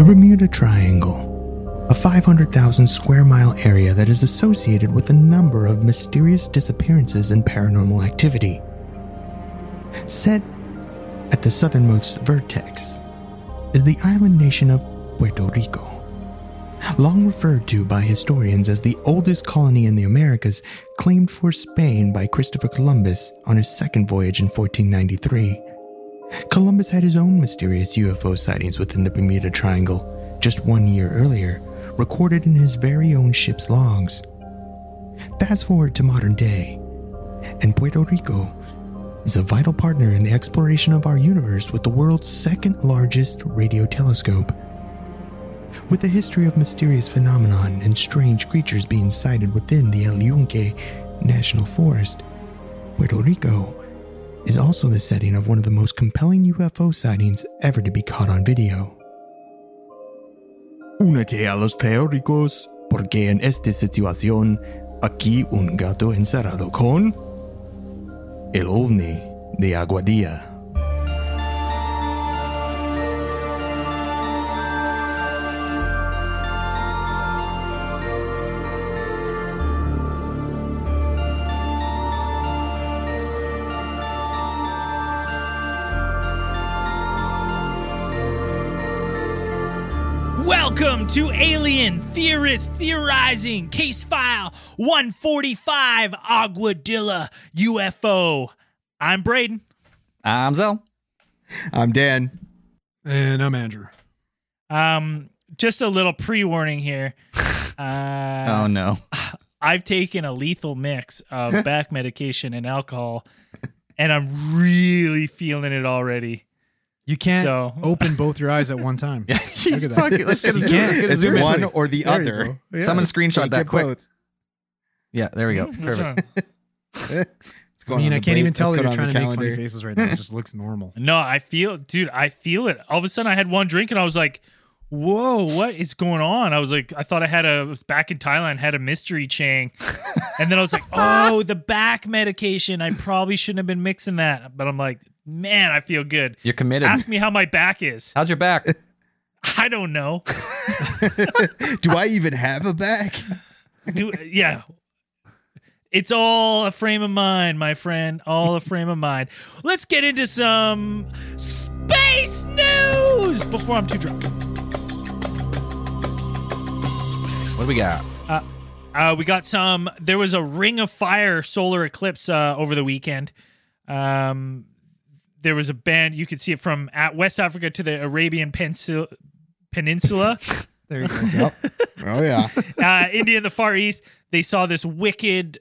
The Bermuda Triangle, a 500,000 square mile area that is associated with a number of mysterious disappearances and paranormal activity. Set at the southernmost vertex is the island nation of Puerto Rico, long referred to by historians as the oldest colony in the Americas, claimed for Spain by Christopher Columbus on his second voyage in 1493. Columbus had his own mysterious UFO sightings within the Bermuda Triangle just 1 year earlier, recorded in his very own ship's logs. Fast forward to modern day, and Puerto Rico is a vital partner in the exploration of our universe with the world's second largest radio telescope. With a history of mysterious phenomenon and strange creatures being sighted within the El Yunque National Forest, Puerto Rico is also the setting of one of the most compelling UFO sightings ever to be caught on video. Únete a los teóricos, porque en esta situación, aquí un gato encerrado con el ovni de Aguadilla. Welcome to Alien Theorist Theorizing, Case File 145, Aguadilla UFO. I'm Braden. I'm Zell. I'm Dan. And I'm Andrew. Just a little pre-warning here. Oh, no. I've taken a lethal mix of back medication and alcohol, and I'm really feeling it already. You can't open both your eyes at one time. Yeah, look at that. Let's get a zoom. It's one or the other. Yeah. Someone screenshot that quick. Both. Yeah, there we go. Perfect. It's going I can't even tell that you're trying to make funny faces right now. It just looks normal. No, I feel it. All of a sudden, I had one drink and I was like, whoa, what is going on? I was like, I thought I was back in Thailand, had a mystery Chang. And then I was like, oh, the back medication. I probably shouldn't have been mixing that. But I'm like, man, I feel good. You're committed. Ask me how my back is. How's your back? I don't know. Do I even have a back? Yeah. It's all a frame of mind, my friend. All a frame of mind. Let's get into some space news before I'm too drunk. What do we got? We got some. There was a Ring of Fire solar eclipse over the weekend. There was a band, you could see it from at West Africa to the Arabian Peninsula. There you go. Yep. Oh, yeah. India and the Far East, they saw this wicked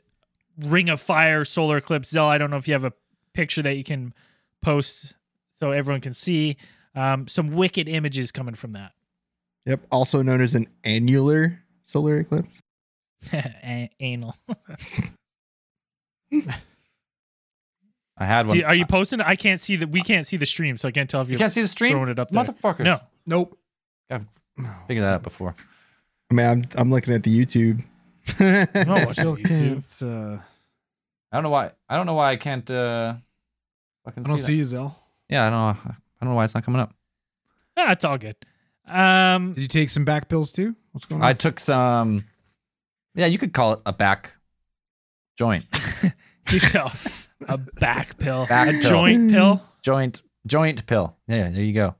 Ring of Fire solar eclipse. Zell, I don't know if you have a picture that you can post so everyone can see. Some wicked images coming from that. Yep. Also known as an annular solar eclipse. Anal. I had one. Are you posting? I can't see that. We can't see the stream, so I can't tell if you can't see the stream. Throwing it up, there. Motherfuckers. No, nope. I've figured that out before. I mean, I'm looking at the YouTube. No, I still can't. I don't know why. I don't know why I can't. Fucking I don't see you, Zell. Yeah, I don't know. I don't know why it's not coming up. Ah, it's all good. Did you take some back pills too? What's going on? I took some. Yeah, you could call it a back joint. You know. A back pill. Joint pill. Joint pill. Yeah, there you go.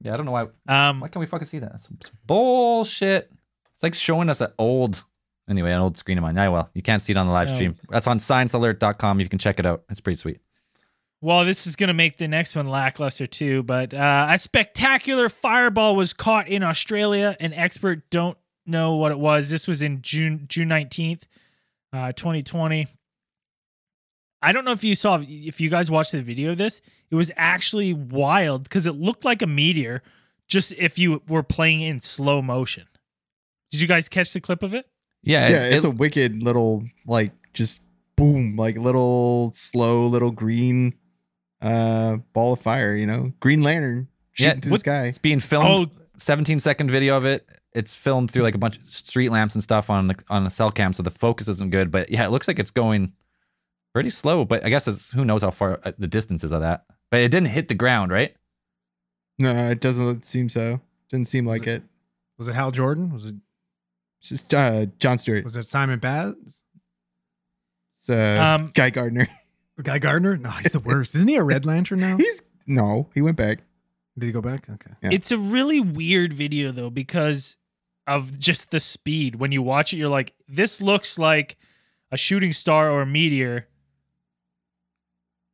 Yeah, I don't know why. Why can't we fucking see that? It's bullshit. It's like showing us an old screen of mine. Oh, well, you can't see it on the live stream. That's on sciencealert.com. You can check it out. It's pretty sweet. Well, this is going to make the next one lackluster too, but a spectacular fireball was caught in Australia. An expert don't know what it was. This was in June 19th, 2020. I don't know if you guys watched the video of this, it was actually wild because it looked like a meteor just if you were playing in slow motion. Did you guys catch the clip of it? Yeah. It's a wicked little, like just boom, like little slow, little green ball of fire, you know, Green Lantern shooting to the sky. It's being filmed. 17-second video of it. It's filmed through like a bunch of street lamps and stuff on the cell cam. So the focus isn't good, but yeah, it looks like it's going pretty slow, but I guess who knows how far the distance is of that. But it didn't hit the ground, right? No, it doesn't seem so. Didn't seem like it. Was it Hal Jordan? Was it just John Stewart? Was it Simon Baz? It's Guy Gardner. Guy Gardner? No, he's the worst. Isn't he a Red Lantern now? No, he went back. Did he go back? Okay. Yeah. It's a really weird video, though, because of just the speed. When you watch it, you're like, this looks like a shooting star or a meteor,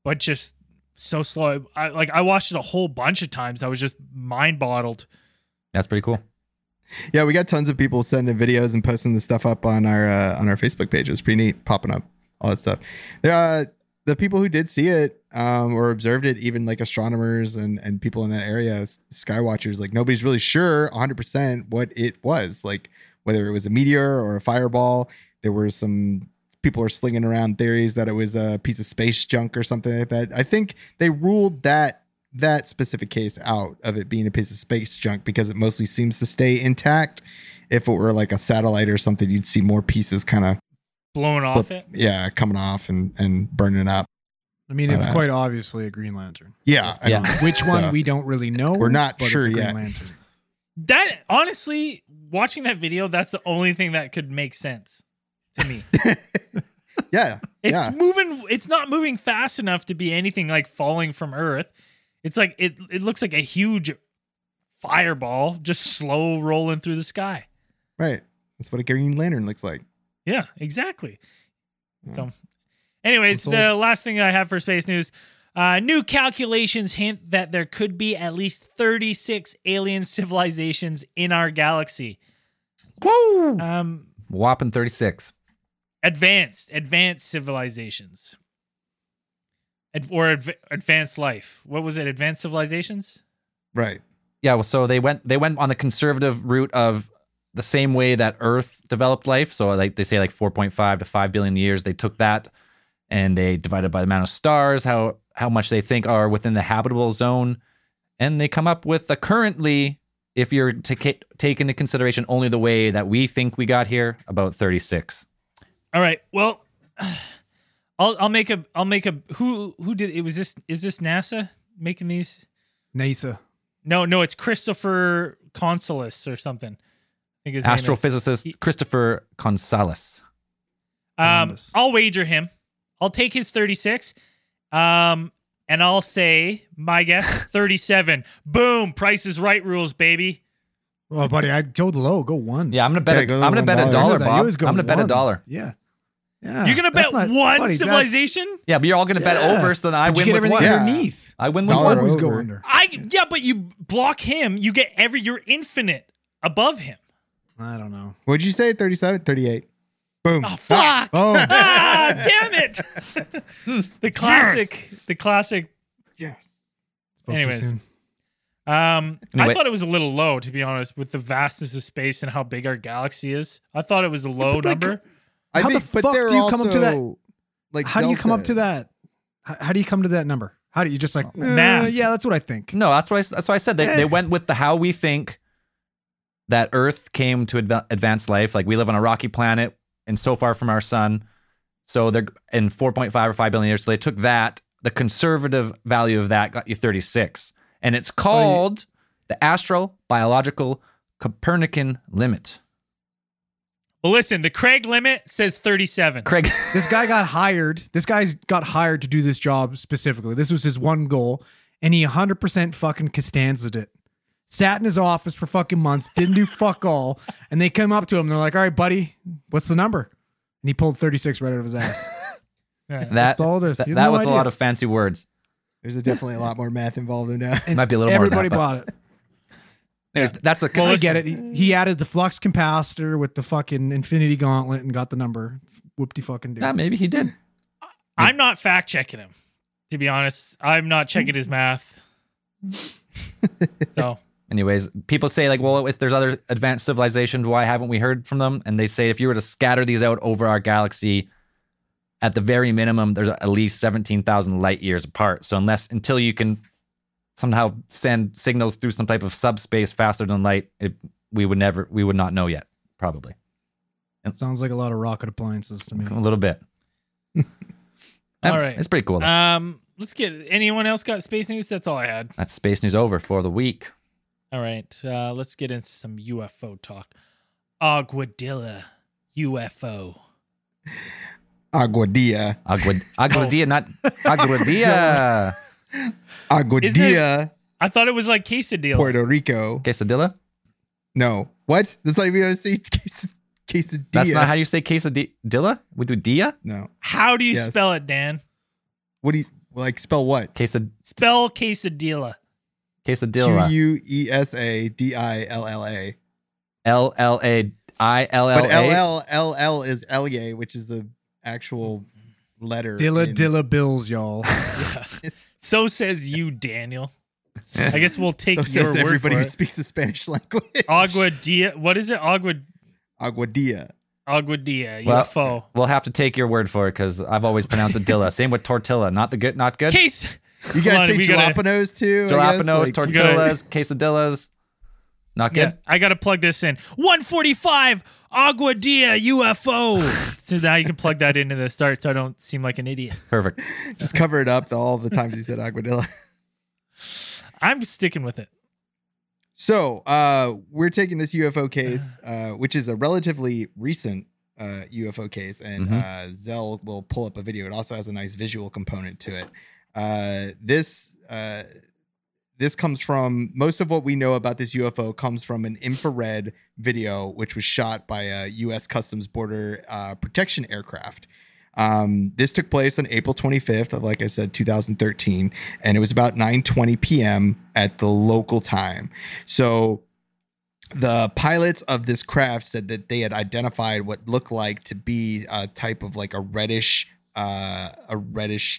but just so slow. I watched it a whole bunch of times. I was just mind boggled. That's pretty cool. Yeah, we got tons of people sending videos and posting the stuff up on our Facebook page. It was pretty neat, popping up all that stuff. There are the people who did see it or observed it, even like astronomers and people in that area, skywatchers, like nobody's really sure 100% what it was, like whether it was a meteor or a fireball. There were some people were slinging around theories that it was a piece of space junk or something like that. I think they ruled that specific case out of it being a piece of space junk because it mostly seems to stay intact. If it were like a satellite or something, you'd see more pieces kind of blowing off it. Yeah, coming off and burning up. I mean, it's quite obviously a Green Lantern. Yeah. Which one we don't really know. We're not sure it's a yet. Green Lantern. That honestly, watching that video, that's the only thing that could make sense to me. Yeah. It's not moving fast enough to be anything like falling from Earth. It's like it looks like a huge fireball just slow rolling through the sky. Right. That's what a Green Lantern looks like. Yeah, exactly. Yeah. So anyways, the last thing I have for space news, new calculations hint that there could be at least 36 alien civilizations in our galaxy. Woo! Whopping 36. Advanced civilizations. Advanced life. What was it? Advanced civilizations? Right. Yeah, well, so they went on the conservative route of the same way that Earth developed life. So like they say like 4.5 to 5 billion years, they took that and they divided by the amount of stars, how much they think are within the habitable zone. And they come up with the currently, if you're to take into consideration only the way that we think we got here, about 36. All right. Well, I'll make a who did it was this is this NASA making these? NASA. No, it's Christopher Consalus or something. Astrophysicist Christopher Consalus. I'll wager him. I'll take his 36. And I'll say my guess 37. Boom! Price is Right rules, baby. Well, buddy, I go low. Go one. Yeah, I'm gonna bet $1, Bob. I'm gonna bet $1. Yeah. Yeah, you're gonna bet one civilization? Yeah, but you're all gonna bet over, so then I win with everything one. Underneath. I win with one. Always go under. But you block him. You get you're infinite above him. I don't know. What'd you say? 37? 38. Boom. Oh, fuck. Oh. Damn it. The classic. Yes. The classic. Yes. Anyways. I thought it was a little low, to be honest, with the vastness of space and how big our galaxy is. I thought it was a low number. How do you come up to that? How do you come to that number? How do you just math? Yeah, that's what I think. No, that's what I said. They went with the how we think. That Earth came to advanced life. Like we live on a rocky planet and so far from our sun. So they're in 4.5 or 5 billion years. So they took that, the conservative value of that got you 36. And it's called the astrobiological Copernican limit. Well, listen, the Craig limit says 37. Craig, this guy got hired. This guy's got hired to do this job specifically. This was his one goal. And he 100% fucking Costanza'd it. Sat in his office for fucking months, didn't do fuck all, and they come up to him and they're like, all right, buddy, what's the number? And he pulled 36 right out of his ass. Yeah, that's all this. That was a lot of fancy words. There's definitely a lot more math involved in that. It might be a little more than that. Everybody bought it. Anyways, that's the I get it. He added the flux capacitor with the fucking infinity gauntlet and got the number. It's whoopty fucking dude. Maybe he did. I'm not fact checking him, to be honest. I'm not checking his math. So. Anyways, people say like, well, if there's other advanced civilizations, why haven't we heard from them? And they say if you were to scatter these out over our galaxy, at the very minimum, there's at least 17,000 light years apart. So until you can somehow send signals through some type of subspace faster than light, we would not know yet, probably. And sounds like a lot of rocket appliances to me. A little bit. All right. It's pretty cool. Anyone else got space news? That's all I had. That's space news over for the week. All right, let's get into some UFO talk. Aguadilla UFO. Aguadilla. Aguadilla, oh. Not Aguadilla. Aguadilla. I thought it was like quesadilla. Puerto Rico. Quesadilla? No. What? That's not even how I say quesadilla. That's not how you say quesadilla? We do dia? No. How do you spell it, Dan? What do you, like, spell what? Spell quesadilla. Quesadilla. Q-U-E-S-A-D-I-L-L-A. L-L-A-I-L-L-A. But L-L-L-L is L-A, which is an actual letter. Dilla bills, y'all. Yeah. So says you, Daniel. I guess we'll take your word for it. Everybody who speaks the Spanish language. Aguadilla. What is it? Aguadilla. Aguadilla. Well, UFO. We'll have to take your word for it because I've always pronounced it Dilla. Same with tortilla. Not the good. Not good. Case. You guys say jalapenos too. Jalapenos, like, tortillas, quesadillas. Not good. Yeah, I got to plug this in. 145 Aguadilla UFO. So now you can plug that into the start so I don't seem like an idiot. Perfect. Just cover it up all the times you said Aguadilla. I'm sticking with it. So we're taking this UFO case, which is a relatively recent UFO case, and Zell will pull up a video. It also has a nice visual component to it. This comes from, most of what we know about this UFO comes from an infrared video, which was shot by a U.S. Customs Border Protection aircraft. This took place on April 25th of, like I said, 2013, and it was about 9:20 p.m. at the local time. So the pilots of this craft said that they had identified what looked like to be a type of like a reddish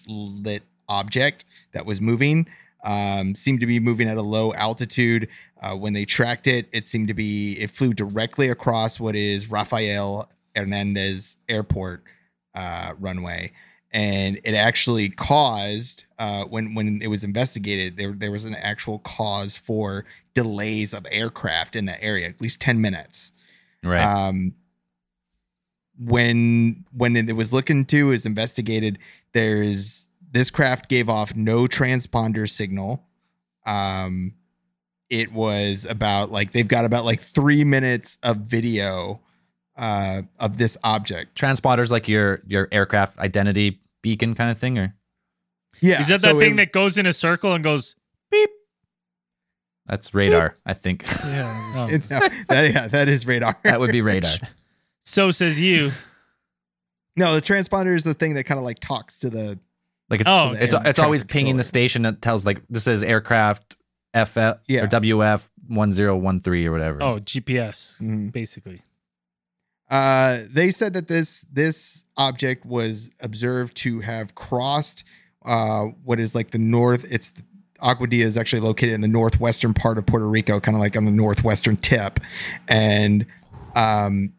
lit object that was moving. Seemed to be moving at a low altitude. When they tracked it, it flew directly across what is Rafael Hernandez Airport runway, and it actually caused when it was investigated, there was an actual cause for delays of aircraft in that area, at least 10 minutes. Right. When it was looked into, is investigated, this craft gave off no transponder signal. It was about they've got about 3 minutes of video of this object. Transponders, like your aircraft identity beacon kind of thing, or yeah, is that thing that goes in a circle and goes beep? That's radar, beep. I think. Yeah, no. That is radar. That would be radar. So says you. No, the transponder is the thing that kind of talks to the. It's always pinging the station that tells this is aircraft FF or WF 1013 or whatever. Oh, GPS basically. They said that this object was observed to have crossed what is the north. Aguadilla is actually located in the northwestern part of Puerto Rico, kind of on the northwestern tip, and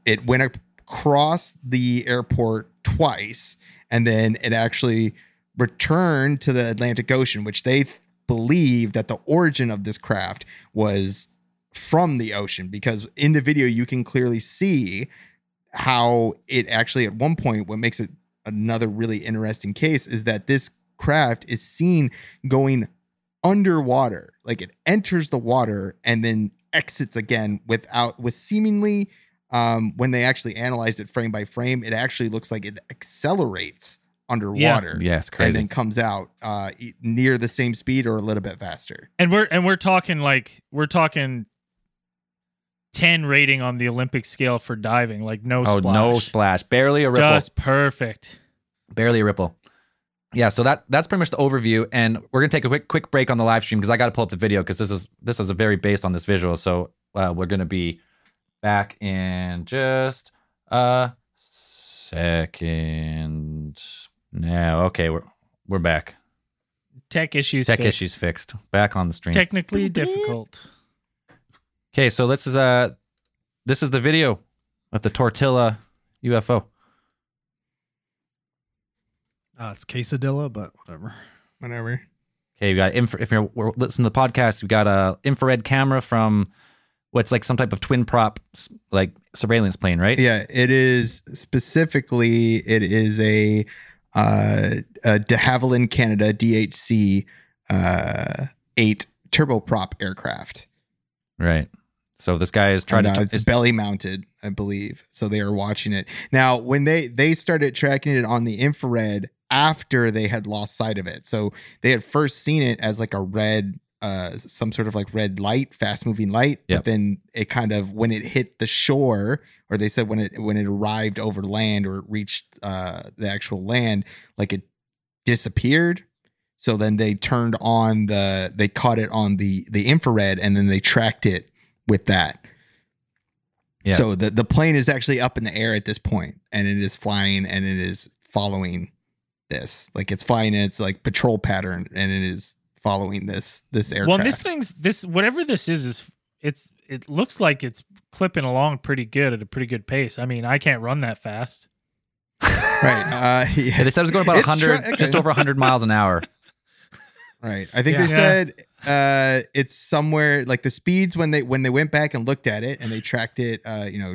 it went across the airport twice, and then it actually returned to the Atlantic Ocean, which they believe that the origin of this craft was from the ocean, because in the video you can clearly see how it actually, at one point, what makes it another really interesting case is that this craft is seen going underwater. It enters the water and then exits again with seemingly, when they actually analyzed it frame by frame, it actually looks like it accelerates underwater. Yeah. Yes, crazy. And then comes out near the same speed or a little bit faster. And we're talking 10 rating on the Olympic scale for diving, splash. Oh, no splash. Barely a ripple. Just perfect. Barely a ripple. Yeah, so that's pretty much the overview, and we're going to take a quick break on the live stream because I got to pull up the video because this is a very based on this visual. So, we're going to be back in just a second. No, okay, we're back. Tech issues fixed. Back on the stream. Technically difficult. Okay, so this is the video of the tortilla UFO. It's quesadilla, but whatever. Okay, we got if you're listening to the podcast, we got a infrared camera from what's some type of twin prop surveillance plane, right? Yeah, it is specifically. It is a de Havilland Canada DHC 8 turboprop aircraft. Right. So this guy is trying to... It's belly mounted, I believe. So they are watching it. Now, when they started tracking it on the infrared after they had lost sight of it. So they had first seen it as like a red... some sort of like red light, fast moving light. Yep. But then it kind of, when it hit the shore, or they said when it arrived over land or reached the actual land, like it disappeared. So then they turned on they caught it on the infrared, and then they tracked it with that. Yeah. So the plane is actually up in the air at this point, and it is flying, and it is following this. Like it's flying in its like patrol pattern, and it is following this aircraft. Well, it looks like it's clipping along pretty good at a pretty good pace. I mean, I can't run that fast. Right. Yeah. They said it was going about 100, just over 100 miles an hour. Right. I think they said it's somewhere like the speeds when they went back and looked at it, and they tracked it,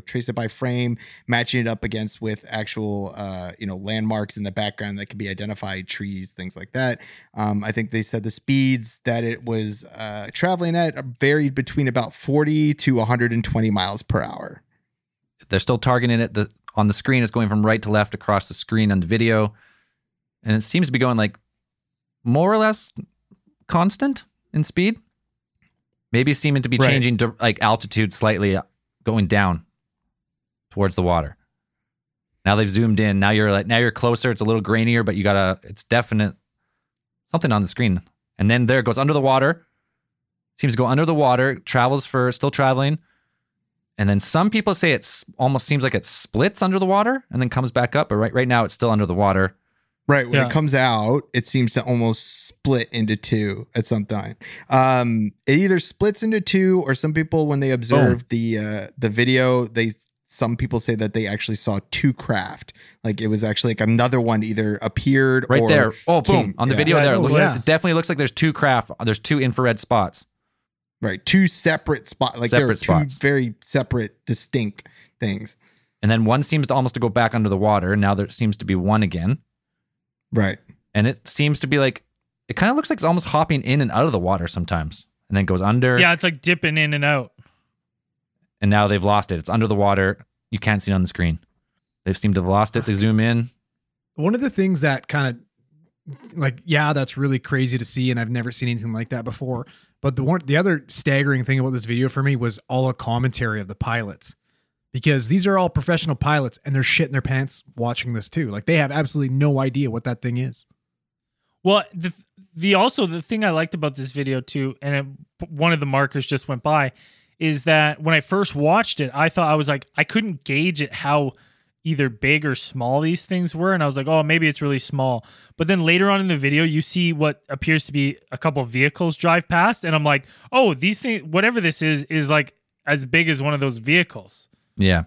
traced it by frame, matching it up against with actual, landmarks in the background that could be identified, trees, things like that. I think they said the speeds that it was traveling at varied between about 40 to 120 miles per hour. They're still targeting it. On the screen, it's going from right to left across the screen on the video, and it seems to be going like more or less constant in speed, maybe seeming to be changing to like altitude slightly, going down towards the water. Now they've zoomed in. Now you're closer. It's a little grainier, but it's definite something on the screen. And then there it goes under the water. Seems to go under the water, still traveling. And then some people say it's almost seems like it splits under the water and then comes back up. But right now it's still under the water. Right. When it comes out, it seems to almost split into two at some time. It either splits into two, or some people, when they observed the video, some people say that they actually saw two craft. Like it was actually like another one either appeared right there. Oh, boom. On the video there. It definitely looks like there's two craft. There's two infrared spots. Right. Two separate spots. Like separate spots. Two very separate, distinct things. And then one seems to almost to go back under the water. And now there seems to be one again. Right. And it seems to be like, it kind of looks like it's almost hopping in and out of the water sometimes, and then goes under. Yeah, it's like dipping in and out. And now they've lost it. It's under the water. You can't see it on the screen. They've seemed to have lost it. They zoom in. One of the things that kind of like, that's really crazy to see, and I've never seen anything like that before. But the other staggering thing about this video for me was all a commentary of the pilots. Because these are all professional pilots, and they're shitting their pants watching this too. Like they have absolutely no idea what that thing is. Well, the thing I liked about this video too, and one of the markers just went by, is that when I first watched it, I thought I couldn't gauge it how either big or small these things were, and I was like, oh, maybe it's really small. But then later on in the video, you see what appears to be a couple of vehicles drive past, and I'm like, oh, these things, whatever this is like as big as one of those vehicles. Yeah.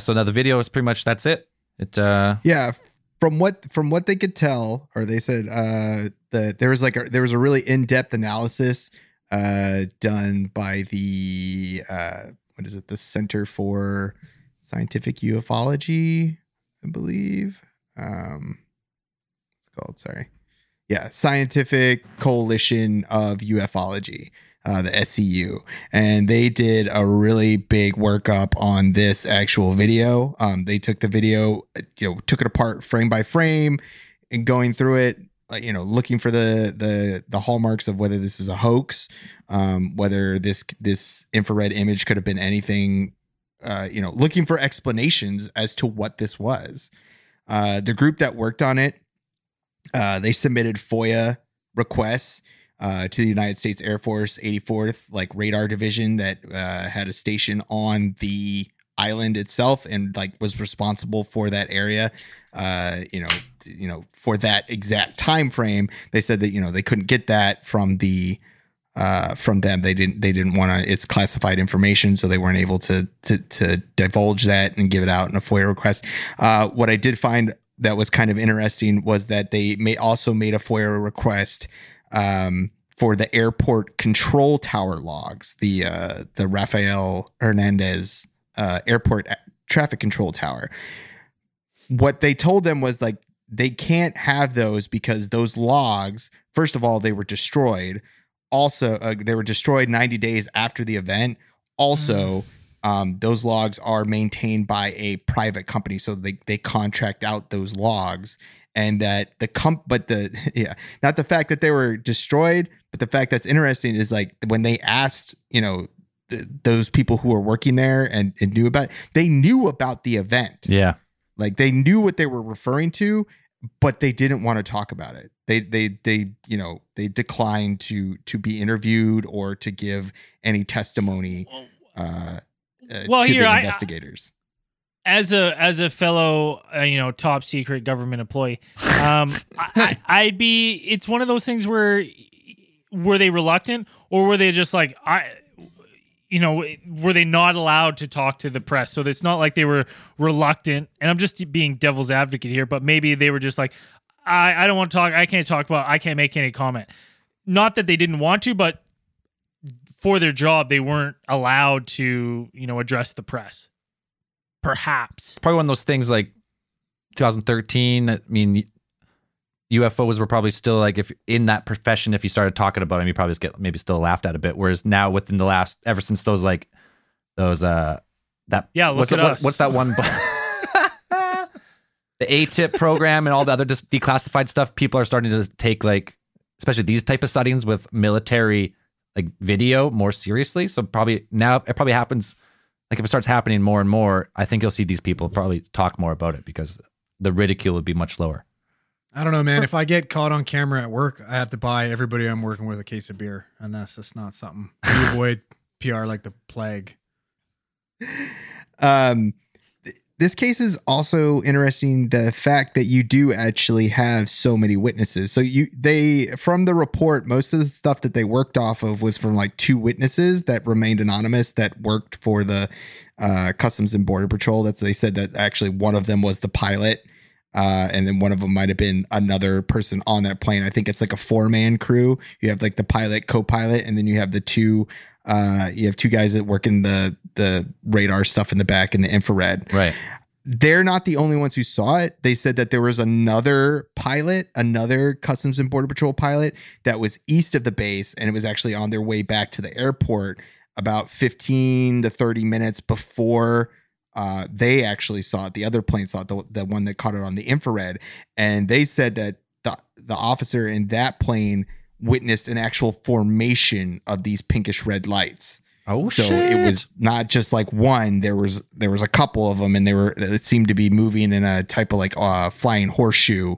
So now the video is pretty much that's it. From what they could tell, or they said there was a really in-depth analysis done by the the Center for Scientific Ufology, I believe. It's called. Sorry. Yeah, Scientific Coalition of Ufology. The SCU, and they did a really big workup on this actual video. They took the video, took it apart frame by frame, and going through it, looking for the hallmarks of whether this is a hoax, whether this infrared image could have been anything, looking for explanations as to what this was. The group that worked on it, they submitted FOIA requests to the United States Air Force 84th radar division that had a station on the island itself and was responsible for that area. For that exact time frame, they said that they couldn't get that from the from them. They didn't want to. It's classified information, so they weren't able to divulge that and give it out in a FOIA request. What I did find that was kind of interesting was that they also made a FOIA request for the airport control tower logs, the Rafael Hernandez Airport traffic control tower. What they told them was they can't have those because those logs, first of all, they were destroyed. Also, they were destroyed 90 days after the event. Also, those logs are maintained by a private company, so they contract out those logs. And that the not the fact that they were destroyed, but the fact that's interesting is like when they asked, you know, those people who were working there and knew about it, they knew about the event. Yeah. Like they knew what they were referring to, but they didn't want to talk about it. They declined to be interviewed or to give any testimony to the investigators. As a fellow, top secret government employee, I'd be. It's one of those things where were they reluctant or were they just like were they not allowed to talk to the press? So it's not like they were reluctant. And I'm just being devil's advocate here, but maybe they were just like, I don't want to talk. I can't talk about. I can't make any comment. Not that they didn't want to, but for their job, they weren't allowed to address the press. Perhaps. Probably one of those things like 2013. I mean, UFOs were probably still like, if in that profession, if you started talking about them, you probably just get maybe still laughed at a bit. Whereas now within the last, ever since what's that one? The A-tip program and all the other just declassified stuff. People are starting to take like, especially these type of sightings with military like video more seriously. So probably now it probably happens. Like if it starts happening more and more, I think you'll see these people probably talk more about it because the ridicule would be much lower. I don't know, man. If I get caught on camera at work, I have to buy everybody I'm working with a case of beer. And that's just not something. You avoid PR like the plague. This case is also interesting. The fact that you do actually have so many witnesses. So from the report, most of the stuff that they worked off of was from like two witnesses that remained anonymous that worked for the Customs and Border Patrol. They said that actually one of them was the pilot. And then one of them might've been another person on that plane. I think it's like a 4-man crew. You have like the pilot, co-pilot, and then you have the two you have two guys that work in the radar stuff in the back and the infrared. Right. They're not the only ones who saw it. They said that there was another pilot, another Customs and Border Patrol pilot that was east of the base, and it was actually on their way back to the airport about 15 to 30 minutes before they actually saw it. The other plane saw it, the one that caught it on the infrared. And they said that the officer in that plane witnessed an actual formation of these pinkish red lights. Oh, so shit. It was not just like one. There was a couple of them, and it seemed to be moving in a type of like flying horseshoe,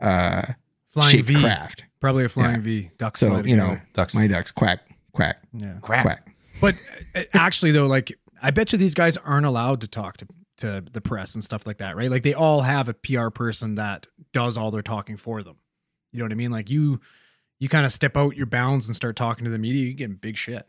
flying V craft, probably a flying V. Ducks. So ducks. My ducks quack quack quack quack. But actually, though, like I bet you these guys aren't allowed to talk to the press and stuff like that, right? Like they all have a PR person that does all their talking for them. You know what I mean? Like you kind of step out your bounds and start talking to the media, you get big shit.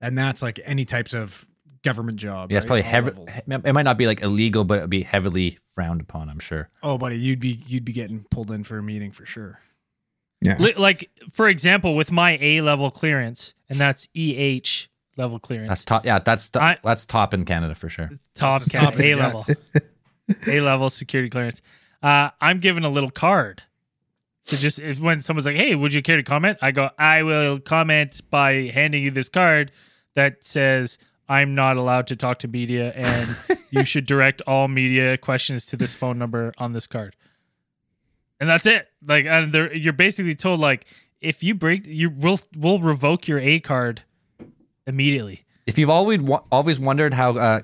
And that's like any types of government job. Yeah, right? It's probably it might not be like illegal, but it'd be heavily frowned upon, I'm sure. Oh, buddy, you'd be getting pulled in for a meeting for sure. Yeah. Like for example, with my A level clearance, and that's EH level clearance. That's top. Yeah, that's top in Canada for sure. Top A level. A level security clearance. I'm given a little card. So just if when someone's like, hey, would you care to comment? I go, I will comment by handing you this card that says I'm not allowed to talk to media and you should direct all media questions to this phone number on this card. And that's it. Like you're basically told like if you break, we'll revoke your A card immediately. If you've always wondered how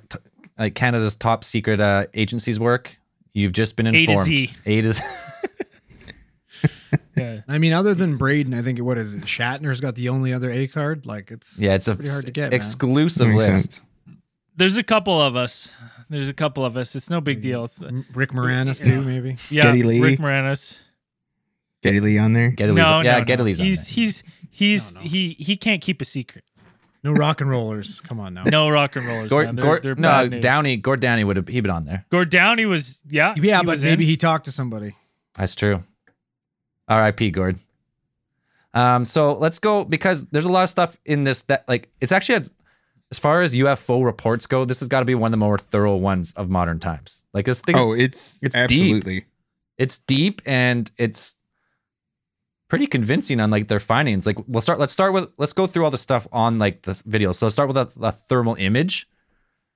like Canada's top secret agencies work, you've just been informed. A to Z. Yeah. I mean, other than Braden, I think Shatner's got the only other A card. Like it's pretty hard to get, exclusive list. There's a couple of us. It's no big deal. It's Rick Moranis too, maybe. Yeah, Geddy Lee. Rick Moranis. Geddy Lee on there. No, Geddy Lee's on there. He can't keep a secret. No rock and rollers. Come on now. No rock and rollers. Gord Downey would have. He'd been on there. Gord Downey was. Yeah. Yeah, but maybe he talked to somebody. That's true. R.I.P. Gord. So let's go, because there's a lot of stuff in this that like it's actually as far as UFO reports go, this has got to be one of the more thorough ones of modern times. Like this thing. Oh, it's absolutely deep. It's deep and it's pretty convincing on like their findings. Like we'll start, let's go through all the stuff on like the video. So let's start with a thermal image.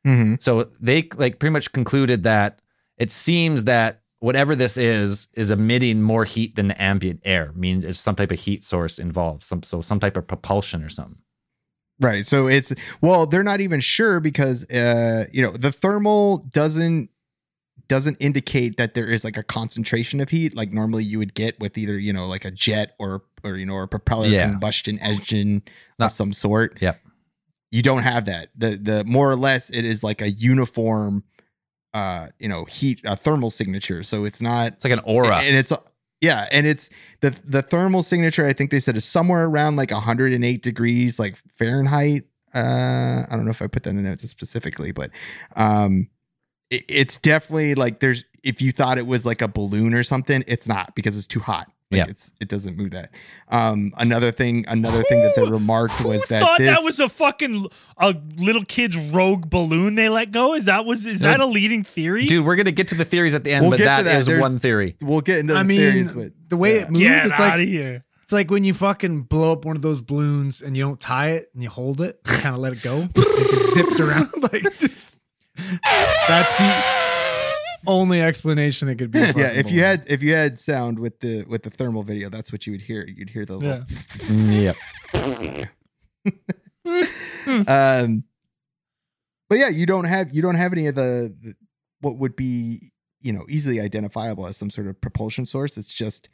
Mm-hmm. So they like pretty much concluded that it seems that whatever this is emitting more heat than the ambient air. Means it's some type of heat source involved. Some type of propulsion or something. Right. So it's, well, they're not even sure because, you know, the thermal doesn't indicate that there is like a concentration of heat. Like normally you would get with either, you know, like a jet or, you know, a propeller combustion engine of some sort. Yeah. You don't have that. The more or less it is like a uniform, you know, heat, a thermal signature. So it's not, it's like an aura and it's, yeah. And it's the thermal signature, I think they said is somewhere around like 108 degrees, like Fahrenheit. I don't know if I put that in the notes specifically, but, it's definitely like there's, if you thought it was like a balloon or something, it's not because it's too hot. Like it doesn't move that. Another thing that they remarked was that that was a little kid's rogue balloon they let go. Is that a leading theory? Dude, we're gonna get to the theories at the end, but that is one theory. We'll get into theories, but the way it moves, it's like out of here. It's like when you fucking blow up one of those balloons and you don't tie it and you hold it, you kind of let it go. It zips around like just. That's the only explanation it could be. Yeah, if you had sound with the thermal video, that's what you would hear. You'd hear the but yeah, you don't have any of the what would be, you know, easily identifiable as some sort of propulsion source. It's just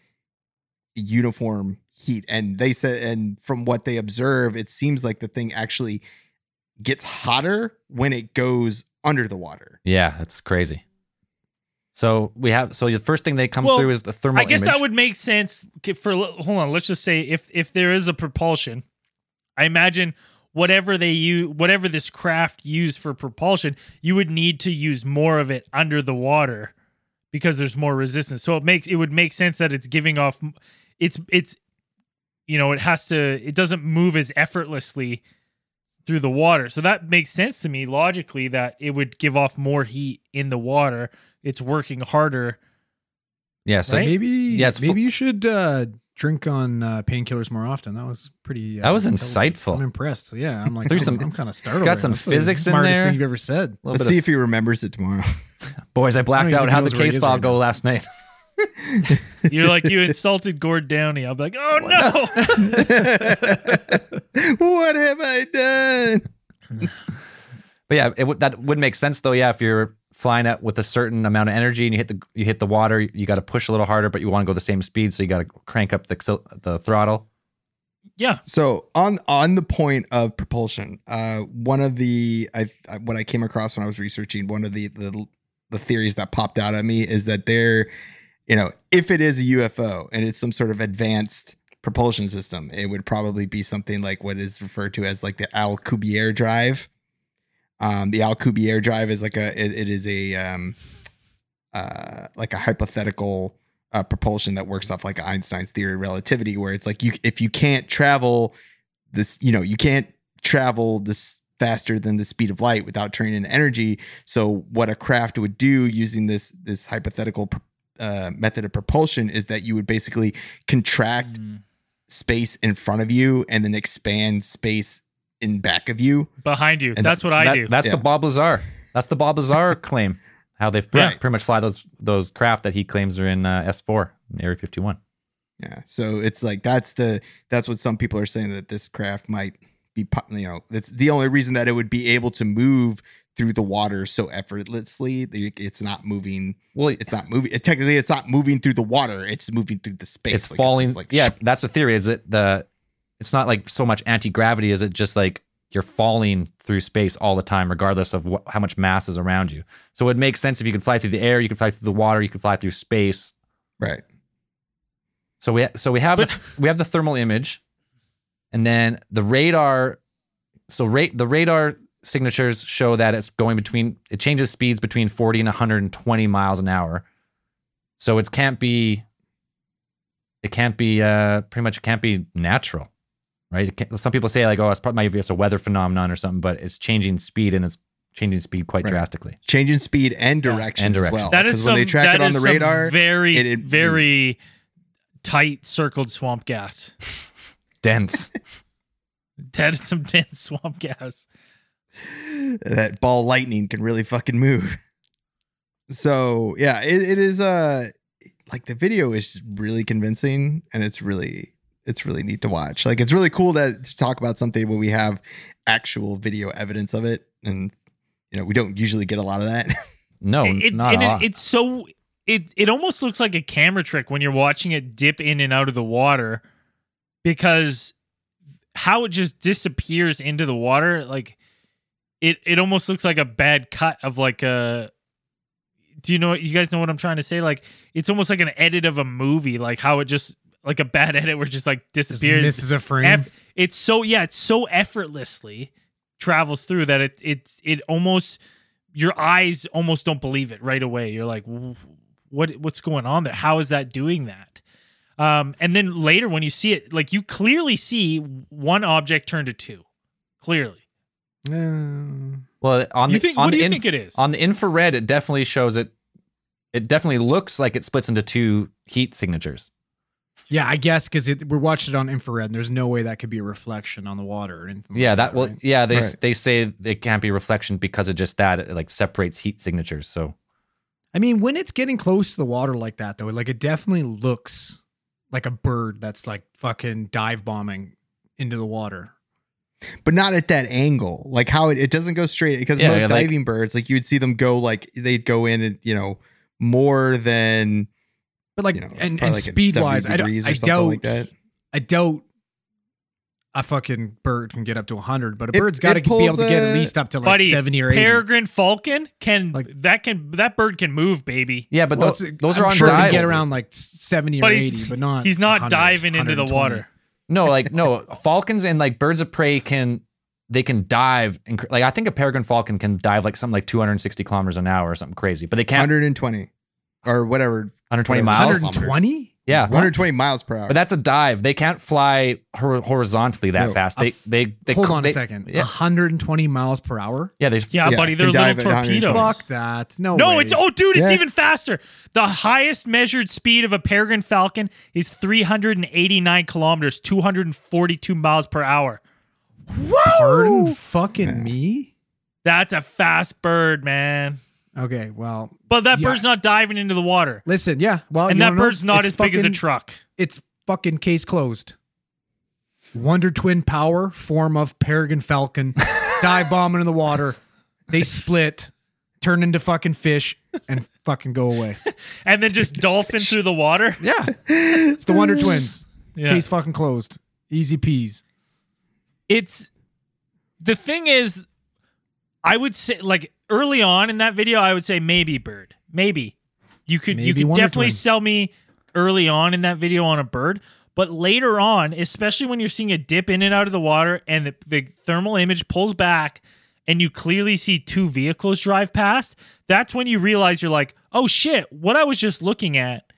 uniform heat, and they said, and from what they observe, it seems like the thing actually gets hotter when it goes under the water. Yeah, that's crazy. So the first thing they come through is the thermal image. I guess that would make sense let's just say if there is a propulsion, I imagine whatever this craft used for propulsion, you would need to use more of it under the water because there's more resistance. So it would make sense that it's giving off it's you know, it doesn't move as effortlessly through the water. So that makes sense to me logically that it would give off more heat in the water. It's working harder. Yeah. So right? maybe you should drink on painkillers more often. That was pretty. That was insightful. I'm impressed. Yeah. I'm like, I'm kind of startled. It's got right some now. Physics the in there. Smartest thing you've ever said. Let's see if he remembers it tomorrow. Boys, I blacked out how the case file go last night. You're like, you insulted Gord Downey. I'll be like, oh no. What have I done? But yeah, that would make sense though. Yeah, if you're flying at with a certain amount of energy and you hit the water, you got to push a little harder, but you want to go the same speed, so you got to crank up the throttle. Yeah. So on the point of propulsion, one of the what I came across when I was researching, one of the theories that popped out at me is that they're, you know, if it is a UFO and it's some sort of advanced propulsion system, it would probably be something like what is referred to as like the Alcubierre drive. The Alcubierre drive is like a hypothetical propulsion that works off like Einstein's theory of relativity, where it's like you can't travel this faster than the speed of light without turning in energy. So what a craft would do using this hypothetical method of propulsion is that you would basically contract space in front of you and then expand space in back of you, behind you. And that's what I do. That's the Bob Lazar. That's the Bob Lazar claim. How they've pretty much fly those craft that he claims are in S4 in Area 51. Yeah. So it's like that's what some people are saying, that this craft might be, you know, that's the only reason that it would be able to move through the water so effortlessly. It's not moving. Well, it's not moving. Technically, it's not moving through the water. It's moving through the space. It's like falling. It's that's the theory. Is it it's not like so much anti-gravity. Is it just like you're falling through space all the time, regardless of how much mass is around you? So it makes sense if you could fly through the air, you could fly through the water, you could fly through space. Right. So we have the thermal image, and then the radar. So the radar signatures show that it's going between, it changes speeds between 40 and 120 miles an hour. So it can't be natural, right? Some people say like, oh, it's probably might be a weather phenomenon or something, but it's changing speed, and it's changing speed quite drastically. Changing speed and direction as well. That is some, when they track it on the radar, very, very tight circled swamp gas. Dense. That is some dense swamp gas. That ball lightning can really fucking move. So yeah, it is like the video is really convincing, and it's really neat to watch. Like, it's really cool to talk about something where we have actual video evidence of it, and you know, we don't usually get a lot of that. No, not a lot. It almost looks like a camera trick when you're watching it dip in and out of the water, because how it just disappears into the water, like it almost looks like a bad cut of like a. Do you know? You guys know what I'm trying to say? Like, it's almost like an edit of a movie, like how it just like a bad edit where it just like disappears. This is a frame. It's so effortlessly travels through that it almost your eyes almost don't believe it right away. You're like, what's going on there? How is that doing that? And then later when you see it, like you clearly see one object turn to two, clearly. Well, what do you think it is? On the infrared, it definitely shows it. It definitely looks like it splits into two heat signatures. Yeah, I guess because we're watching it on infrared, and there's no way that could be a reflection on the water or anything. Yeah, like that. Well, right? Yeah, they say it can't be reflection because of just that. It like separates heat signatures. So, I mean, when it's getting close to the water like that, though, like it definitely looks like a bird that's like fucking dive bombing into the water. But not at that angle, like how it doesn't go straight, because most diving birds, like you would see them go, like they'd go in and, you know, more than, but like, you know, and like speed wise, I doubt a fucking bird can get up to 100, but a bird's got to be able to get at least up to like 70 or 80. Peregrine falcon that bird can move, baby. Yeah, but those are on sure dive. Can get around like 70 or 80, but not. He's not diving into the water. No, like falcons and like birds of prey can dive. Like I think a peregrine falcon can dive like something like 260 kilometers an hour or something crazy, but they can't 120 or whatever. 120 miles. 120? Yeah, 120 miles per hour. But that's a dive. They can't fly horizontally that fast. Hold on a second. Yeah. 120 miles per hour. Yeah, buddy, they're little torpedoes. Fuck that. No, it's it's even faster. The highest measured speed of a peregrine falcon is 389 kilometers, 242 miles per hour. Whoa! Pardon fucking me. That's a fast bird, man. Okay, well... But that bird's not diving into the water. Listen, yeah, well... And that bird's not as big as a truck. It's fucking case closed. Wonder Twin power, form of peregrine falcon, dive bombing in the water. They split, turn into fucking fish, and fucking go away. And then just dolphin through the water? Yeah. It's the Wonder Twins. Yeah. Case fucking closed. Easy peas. It's... The thing is, I would say, like... Early on in that video, I would say maybe bird. Maybe. You could definitely sell me early on in that video on a bird. But later on, especially when you're seeing it dip in and out of the water and the thermal image pulls back and you clearly see two vehicles drive past, that's when you realize you're like, oh shit, what I was just looking at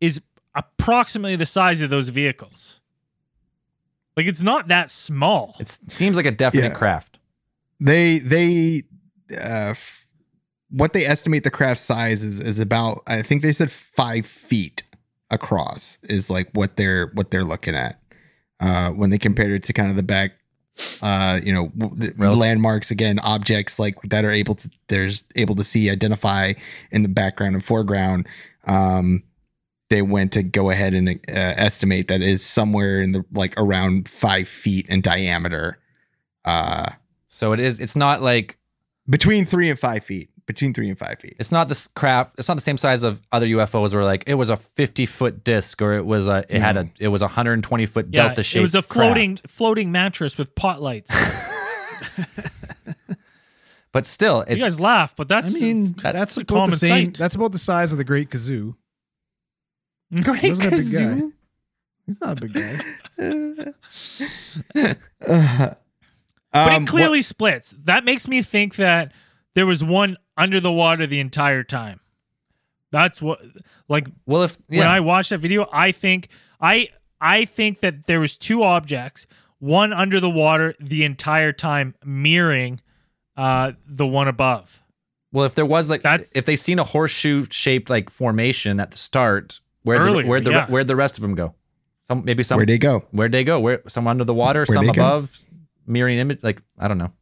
is approximately the size of those vehicles. Like, it's not that small. It seems like a definite craft. They what they estimate the craft size is about, I think they said 5 feet across is like what they're looking at when they compared it to kind of the back, you know, landmarks, again, objects like that are able to see, identify in the background and foreground. They went to go ahead and estimate that is somewhere in the like around 5 feet in diameter. So it's not like. Between 3 and 5 feet. It's not the same size of other UFOs where like it was a 50-foot disc or it was it was a 120-foot delta shape. It was a floating mattress with pot lights. But still, it's, you guys laugh, but that's a common sight. That's about the size of the Great Kazoo. Great Kazoo. He's not a big guy. But it clearly splits. That makes me think that there was one under the water the entire time. That's what, like, well, when I watched that video, I think that there was two objects, one under the water the entire time, mirroring the one above. Well, if they seen a horseshoe shaped like formation at the start, Where'd the rest of them go? Where'd they go? Where some under the water, some above, mirroring image. Like, I don't know.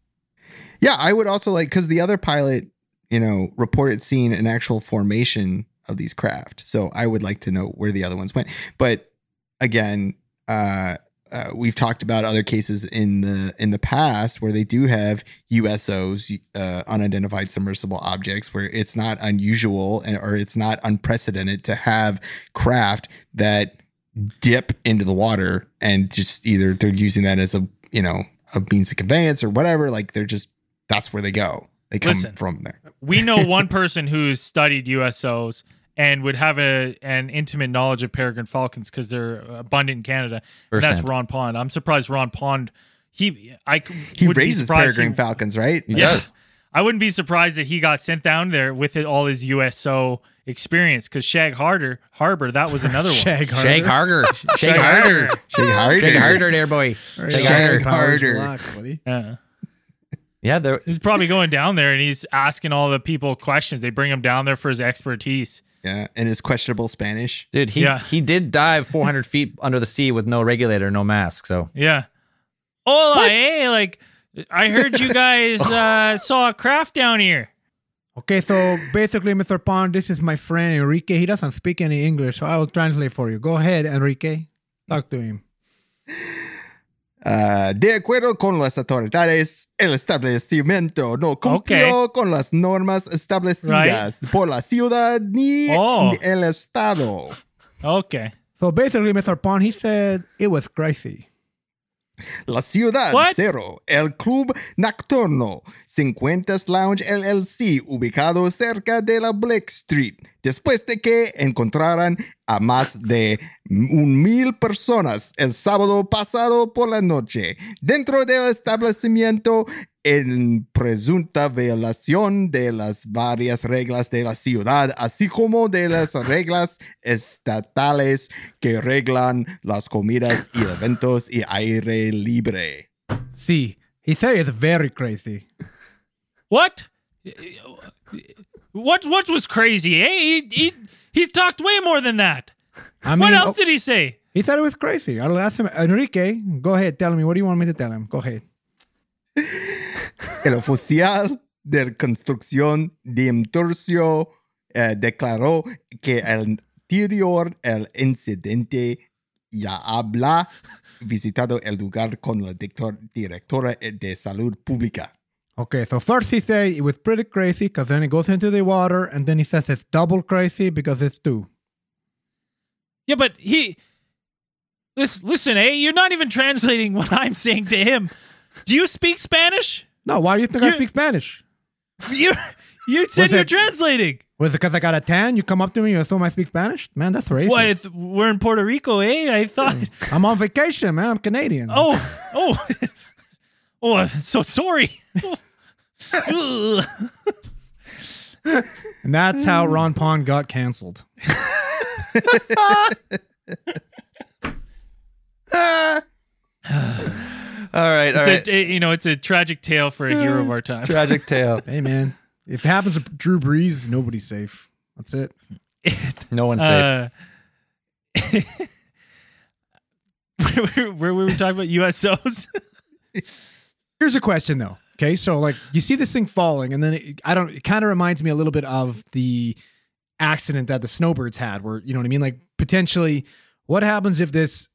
Yeah, I would also like, because the other pilot, reported seeing an actual formation of these craft. So I would like to know where the other ones went. But again, we've talked about other cases in the past where they do have USOs, unidentified submersible objects, where it's not unusual or it's not unprecedented to have craft that dip into the water, and just either they're using that as a means of conveyance or whatever. Like, they're just, that's where they go. They come from there. We know one person who's studied USOs and would have an intimate knowledge of peregrine falcons because they're abundant in Canada. And that's Ron Pond. I'm surprised Ron Pond. He raises peregrine falcons, right? Yes. I wouldn't be surprised that he got sent down there with all his USO experience, because Shag Harbor, that was another one. Shag Harder, there, boy. Shag Harder. Yeah, he's probably going down there and he's asking all the people questions. They bring him down there for his expertise. Yeah, and his questionable Spanish. Dude, he did dive 400 feet under the sea with no regulator, no mask. So yeah. Hola, hey, like, I heard you guys saw a craft down here. Okay, so basically, Mr. Pond, this is my friend Enrique. He doesn't speak any English, so I will translate for you. Go ahead, Enrique. Talk to him. De acuerdo con las autoridades, el establecimiento no cumplió con las normas establecidas por la ciudad ni el estado. Okay. So basically, Mr. Pond, he said it was crazy. La Ciudad Cero, el Club Nocturno, 50's Lounge LLC, ubicado cerca de la Blake Street, después de que encontraran a más de 1,000 personas el sábado pasado por la noche dentro del establecimiento en presunta violación de las varias reglas de la ciudad, así como de las reglas estatales que reglan las comidas y eventos y aire libre. Sí, he said it's very crazy. What? What was crazy? Eh? He's talked way more than that. What else did he say? He said it was crazy. I'll ask him, Enrique, go ahead, tell me. What do you want me to tell him? Go ahead. El oficial de construcción de Imturcio declaró que anterior el incidente ya habla visitado el lugar con la directora de salud pública. Okay, so first he said it was pretty crazy because then it goes into the water, and then he says it's double crazy because it's two. Yeah, but listen, you're not even translating what I'm saying to him. Do you speak Spanish? No, why do you think I speak Spanish? You said you're translating. Was it because I got a tan? You come up to me, you assume I speak Spanish? Man, that's racist. What? We're in Puerto Rico, eh? I thought... I'm on vacation, man. I'm Canadian. Oh. Oh, I'm so sorry. And that's how Ron Pond got canceled. All right. It's a tragic tale for a hero of our time. Tragic tale. Hey, man. If it happens to Drew Brees, nobody's safe. That's it. No one's safe. Where were we talking about USOs? Here's a question, though. Okay, so, like, you see this thing falling, and then it kind of reminds me a little bit of the accident that the snowbirds had, where, you know what I mean? Like, potentially, what happens if this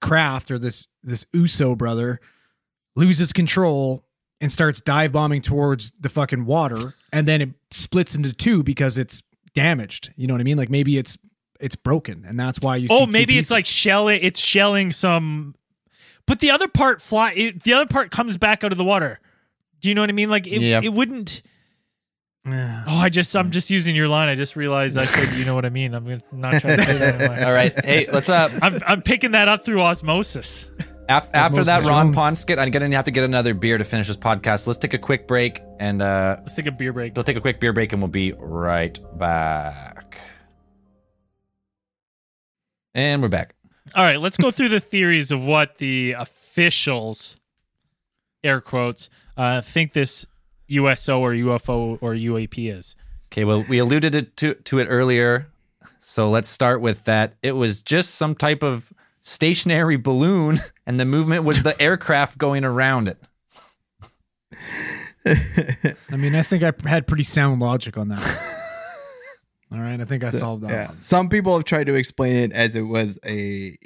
craft or this Uso brother loses control and starts dive bombing towards the fucking water, and then it splits into two because it's damaged. You know what I mean? Like, maybe it's broken, and that's why you see maybe it's like it's shelling some, but the other part comes back out of the water. Do you know what I mean? Like, it wouldn't. I'm just using your line. I just realized I said, you know what I mean. I'm not trying to say that anymore. All right. Hey, what's up? I'm picking that up through osmosis. After that Ron Pond skit, I'm going to have to get another beer to finish this podcast. Let's take a quick break. And let's take a beer break. We'll take a quick beer break, and we'll be right back. And we're back. All right. Let's go through the theories of what the officials, air quotes, think this USO or UFO or UAP is. Okay, well, we alluded to it earlier. So let's start with that. It was just some type of stationary balloon, and the movement was the aircraft going around it. I mean, I think I had pretty sound logic on that. All right, I think I solved that. Yeah. One. Some people have tried to explain it as it was a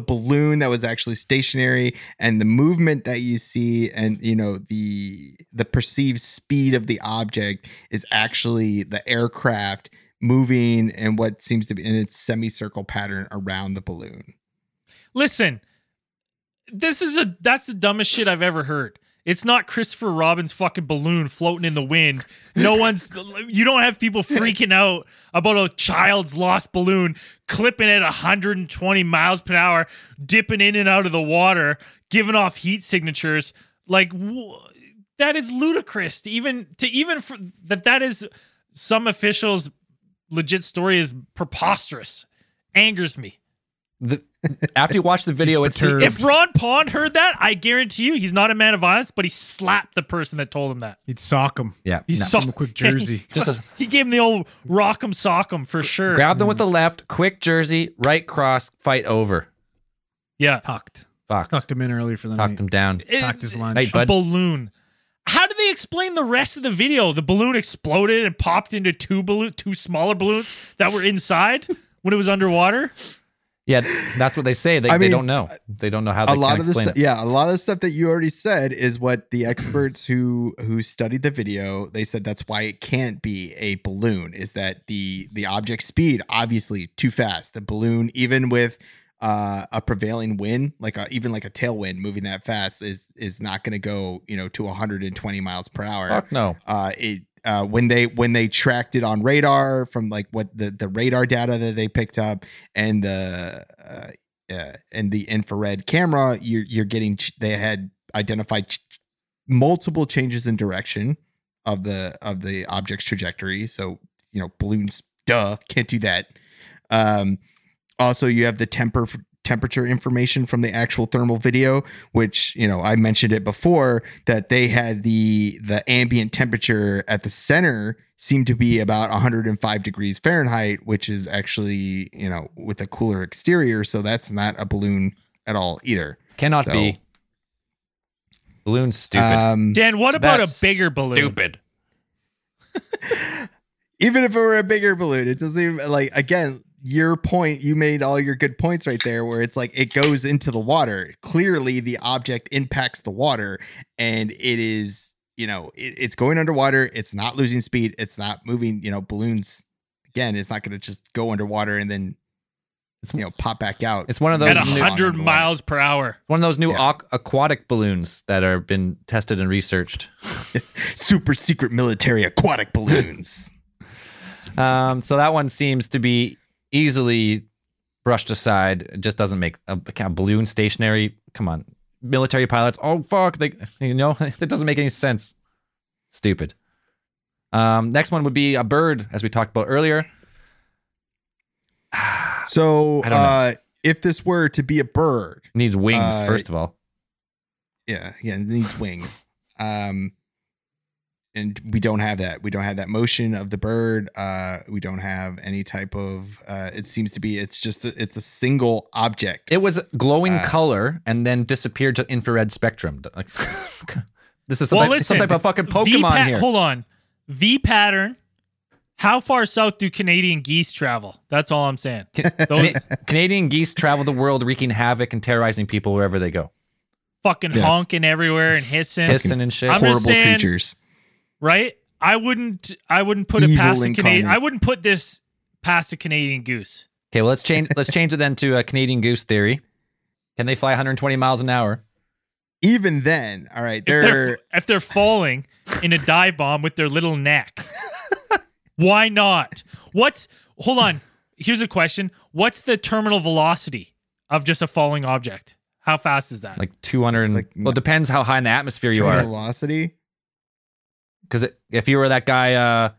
balloon that was actually stationary, and the movement that you see, and you know, the perceived speed of the object is actually the aircraft moving in what seems to be in its semicircle pattern around the balloon. Listen, that's the dumbest shit I've ever heard. It's not Christopher Robin's fucking balloon floating in the wind. You don't have people freaking out about a child's lost balloon clipping at 120 miles per hour, dipping in and out of the water, giving off heat signatures. Like, that is ludicrous. That is some official's legit story is preposterous. Angers me. After you watch the video, it's if Ron Pond heard that, I guarantee you he's not a man of violence, but he slapped the person that told him that. He'd sock him. Yeah, he socked him a quick jersey. He gave him the old rock 'em sock 'em for sure. Grab them with the left, quick jersey, right cross, fight over. Yeah, tucked him in early for the night. Tucked him down. Tucked his lunch. Night, bud. A balloon. How do they explain the rest of the video? The balloon exploded and popped into two smaller balloons that were inside when it was underwater. Yeah, that's what they say. They don't know. They don't know how they can explain it. Yeah, a lot of the stuff that you already said is what the experts who studied the video, they said that's why it can't be a balloon, is that the object speed, obviously too fast. The balloon, even with a prevailing wind, even like a tailwind moving that fast, is not going to go, to 120 miles per hour. Fuck no. When they tracked it on radar from like what the radar data that they picked up and the infrared camera, you're getting, they had identified multiple changes in direction of the object's trajectory. So, balloons, can't do that. Also, you have the temperature information from the actual thermal video, which, I mentioned it before, that they had the ambient temperature at the center seemed to be about 105 degrees Fahrenheit, which is actually, with a cooler exterior. So that's not a balloon at all either. Cannot be. Balloon's stupid. Dan, what about a bigger balloon? Stupid. Even if it were a bigger balloon, it doesn't even, again, your point, you made all your good points right there, where it's like it goes into the water. Clearly, the object impacts the water, and it is, it's going underwater. It's not losing speed. It's not moving. Balloons, again, it's not going to just go underwater and then pop back out. It's one of those at 100 miles per hour. One of those new aquatic balloons that are been tested and researched. Super secret military aquatic balloons. So that one seems to be easily brushed aside. It just doesn't make a balloon stationary. Come on, military pilots. Oh fuck, they that doesn't make any sense. Stupid. Next one would be a bird, as we talked about earlier. So, if this were to be a bird, it needs wings first of all. Yeah, it needs wings. And we don't have that. We don't have that motion of the bird. We don't have any type of, it seems to be, it's a single object. It was glowing color and then disappeared to infrared spectrum. This is some type of fucking Pokemon here. Hold on. V pattern. How far south do Canadian geese travel? That's all I'm saying. Canadian geese travel the world wreaking havoc and terrorizing people wherever they go. Fucking honking everywhere and hissing and shit. Horrible creatures. Right? I wouldn't put it past a Canadian. I wouldn't put this past a Canadian goose. Okay, well let's change it then to a Canadian goose theory. Can they fly 120 miles an hour? Even then, all right. If they're falling in a dive bomb with their little neck, why not? Hold on. Here's a question. What's the terminal velocity of just a falling object? How fast is that? Like 200. It depends how high in the atmosphere you are. Terminal velocity. Because if you were that guy,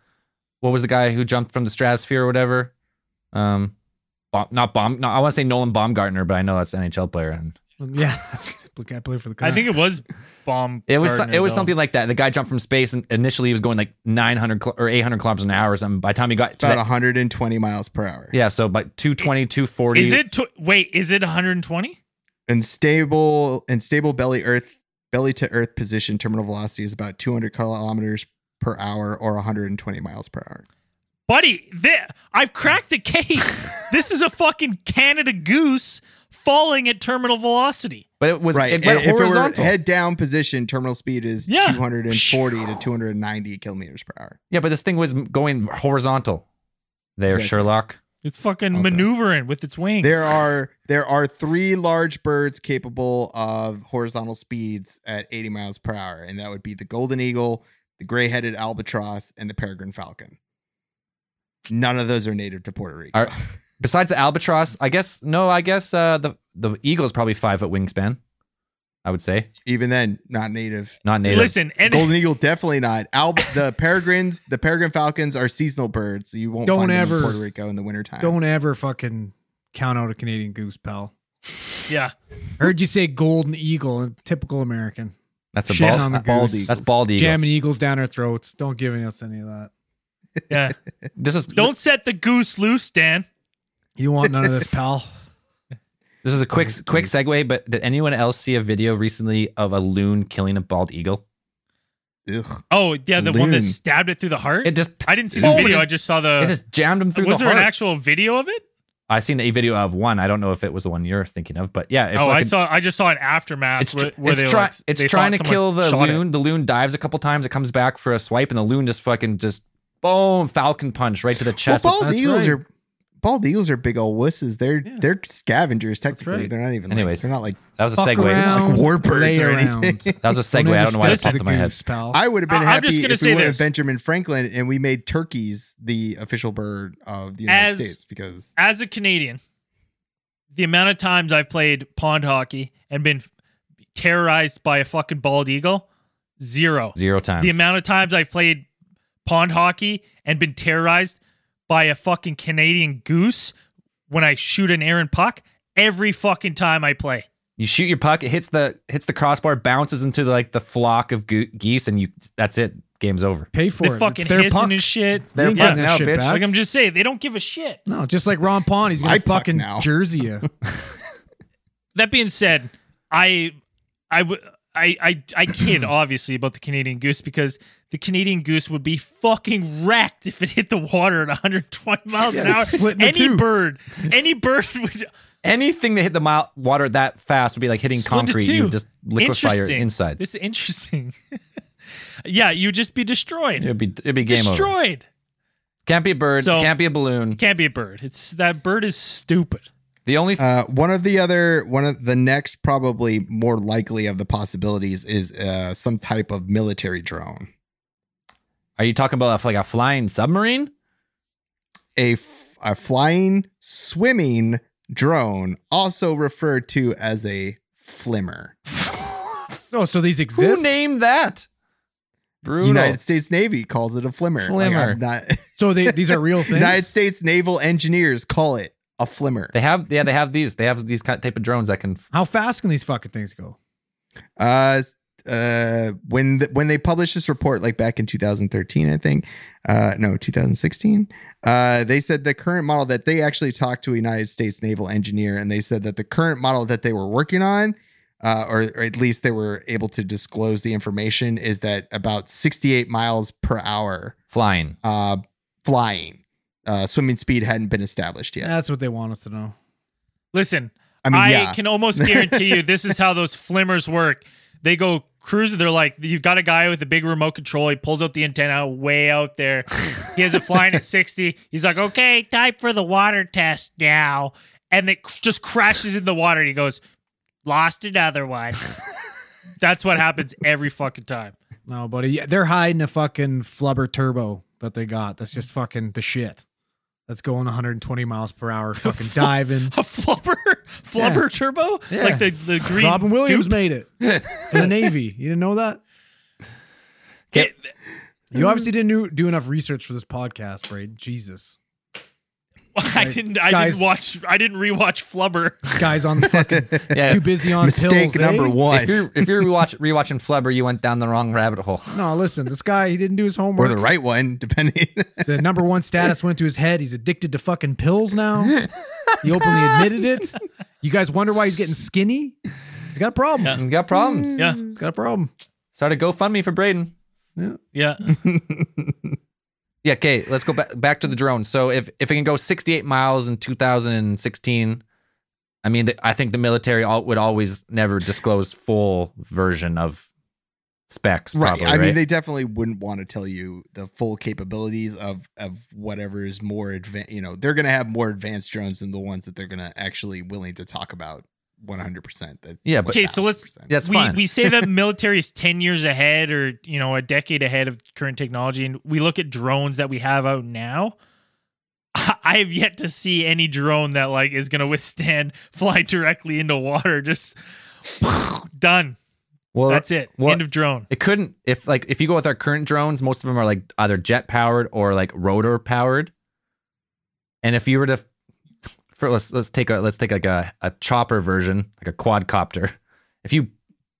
what was the guy who jumped from the stratosphere or whatever? I want to say Nolan Baumgartner, but I know that's an NHL player. Yeah, that's the guy played for the Canucks. I think it was bomb. It was something like that. The guy jumped from space, and initially he was going like 900 or 800 kilometers an hour or something. By the time he got to about 120 miles per hour. Yeah, so by 220, 240. Is it 120? In stable belly to earth position, terminal velocity is about 200 kilometers per hour or 120 miles per hour. Buddy, I've cracked the case. This is a fucking Canada goose falling at terminal velocity. But it was right. If horizontal. It were head down position, terminal speed is 240 to 290 kilometers per hour. Yeah, but this thing was going horizontal. There, exactly. Sherlock. It's fucking also, maneuvering with its wings. There are three large birds capable of horizontal speeds at 80 miles per hour, and that would be the golden eagle, the gray-headed albatross, and the peregrine falcon. None of those are native to Puerto Rico. Besides the albatross, I guess the eagle is probably 5-foot wingspan, I would say. Even then, not native. Not native. Listen, and golden eagle definitely not. The peregrine falcons are seasonal birds, so you won't find them in Puerto Rico in the wintertime. Don't ever fucking count out a Canadian goose, pal. Yeah, heard you say golden eagle, typical American. That's a bald eagle. That's bald eagle. Jamming eagles down our throats. Don't give us any of that. Yeah, don't set the goose loose, Dan. You want none of this, pal. This is a quick segue, but did anyone else see a video recently of a loon killing a bald eagle? Ugh. Oh, yeah, the loon. One that stabbed it through the heart? I didn't see the video, I just saw the... It just jammed him through the heart. Was there an actual video of it? I seen a video of one. I don't know if it was the one you're thinking of, but yeah. I just saw an aftermath. It's trying to kill the loon. The loon dives a couple times, it comes back for a swipe, and the loon just fucking boom, falcon punch right to the chest. Well, bald eagles are big old wusses. They're scavengers technically. Right. They're not even. Anyways, they're not like. That was a segue. Like warbirds or anything. That was a segue. I don't know why that popped in my head. Pal. I would have been happy if we went to Benjamin Franklin and we made turkeys the official bird of the United States. Because as a Canadian, the amount of times I've played pond hockey and been terrorized by a fucking bald eagle, zero times. The amount of times I've played pond hockey and been terrorized by a fucking Canadian goose when I shoot an errant puck every fucking time I play. You shoot your puck, it hits the crossbar, bounces into the flock of geese, and that's it. Game's over. Pay for it. Fucking hissing his shit. They're getting that shit back. Like I'm just saying, they don't give a shit. No, just like Ron Pond, he's gonna fucking jersey you. That being said, I kid obviously about the Canadian goose because the Canadian goose would be fucking wrecked if it hit the water at 120 miles an hour. Any bird would. Anything that hit the water that fast would be like hitting concrete. You just liquefy your insides. This is interesting. Yeah, you'd just be destroyed. It'd be game over. Destroyed. Can't be a bird. So, can't be a balloon. Can't be a bird. That bird is stupid. The only next probably more likely of the possibilities is some type of military drone. Are you talking about like a flying submarine? A flying swimming drone, also referred to as a flimmer. No, so these exist. Who named that? Brutal. United States Navy calls it a flimmer. Flimmer. So these are real things. United States Naval Engineers call it a flimmer. They have these kind of type of drones that can. How fast can these fucking things go? When they published this report, like back in 2013, I think, 2016, they said the current model that they actually talked to a United States Naval Engineer, and they said that the current model that they were working on, or at least they were able to disclose the information, is that about 68 miles per hour flying. Swimming speed hadn't been established yet. That's what they want us to know. Listen, I can almost guarantee you this is how those flimmers work. They go cruising. They're like, you've got a guy with a big remote control. He pulls out the antenna way out there. He has it flying at 60. He's like, okay, type for the water test now. And it just crashes in the water. And he goes, lost another one. That's what happens every fucking time. No, buddy. They're hiding a fucking flubber turbo that they got. That's just fucking the shit. That's going 120 miles per hour, fucking diving. A flubber turbo? Yeah. Like the green. Robin Williams made it in the Navy. You didn't know that? You obviously didn't do enough research for this podcast, right? Jesus. I didn't rewatch Flubber. Guys on the fucking too busy on mistake pills. Mistake number one. If you're rewatching Flubber, you went down the wrong rabbit hole. No, listen, this guy, he didn't do his homework. Or the right one, depending. The number one status went to his head. He's addicted to fucking pills now. He openly admitted it. You guys wonder why he's getting skinny? He's got a problem. Yeah. He's got problems. Yeah. He's got a problem. Started GoFundMe for Braden. Yeah. Yeah. Yeah, okay, let's go back to the drone. So if it can go 68 miles in 2016, I mean, I think the military would always never disclose full version of specs, probably, right? I mean, they definitely wouldn't want to tell you the full capabilities of whatever is more advanced. You know, they're going to have more advanced drones than the ones that they're going to actually willing to talk about 100%. Yeah, but okay, so we say that military is 10 years ahead or, you know, a decade ahead of current technology, and we look at drones that we have out now. I have yet to see any drone that like is going to withstand fly directly into water. Just done. Well, that's it. Well, end of drone. It couldn't if you go with our current drones, most of them are like either jet powered or like rotor powered. And if you were to let's take a chopper version, like a quadcopter. If you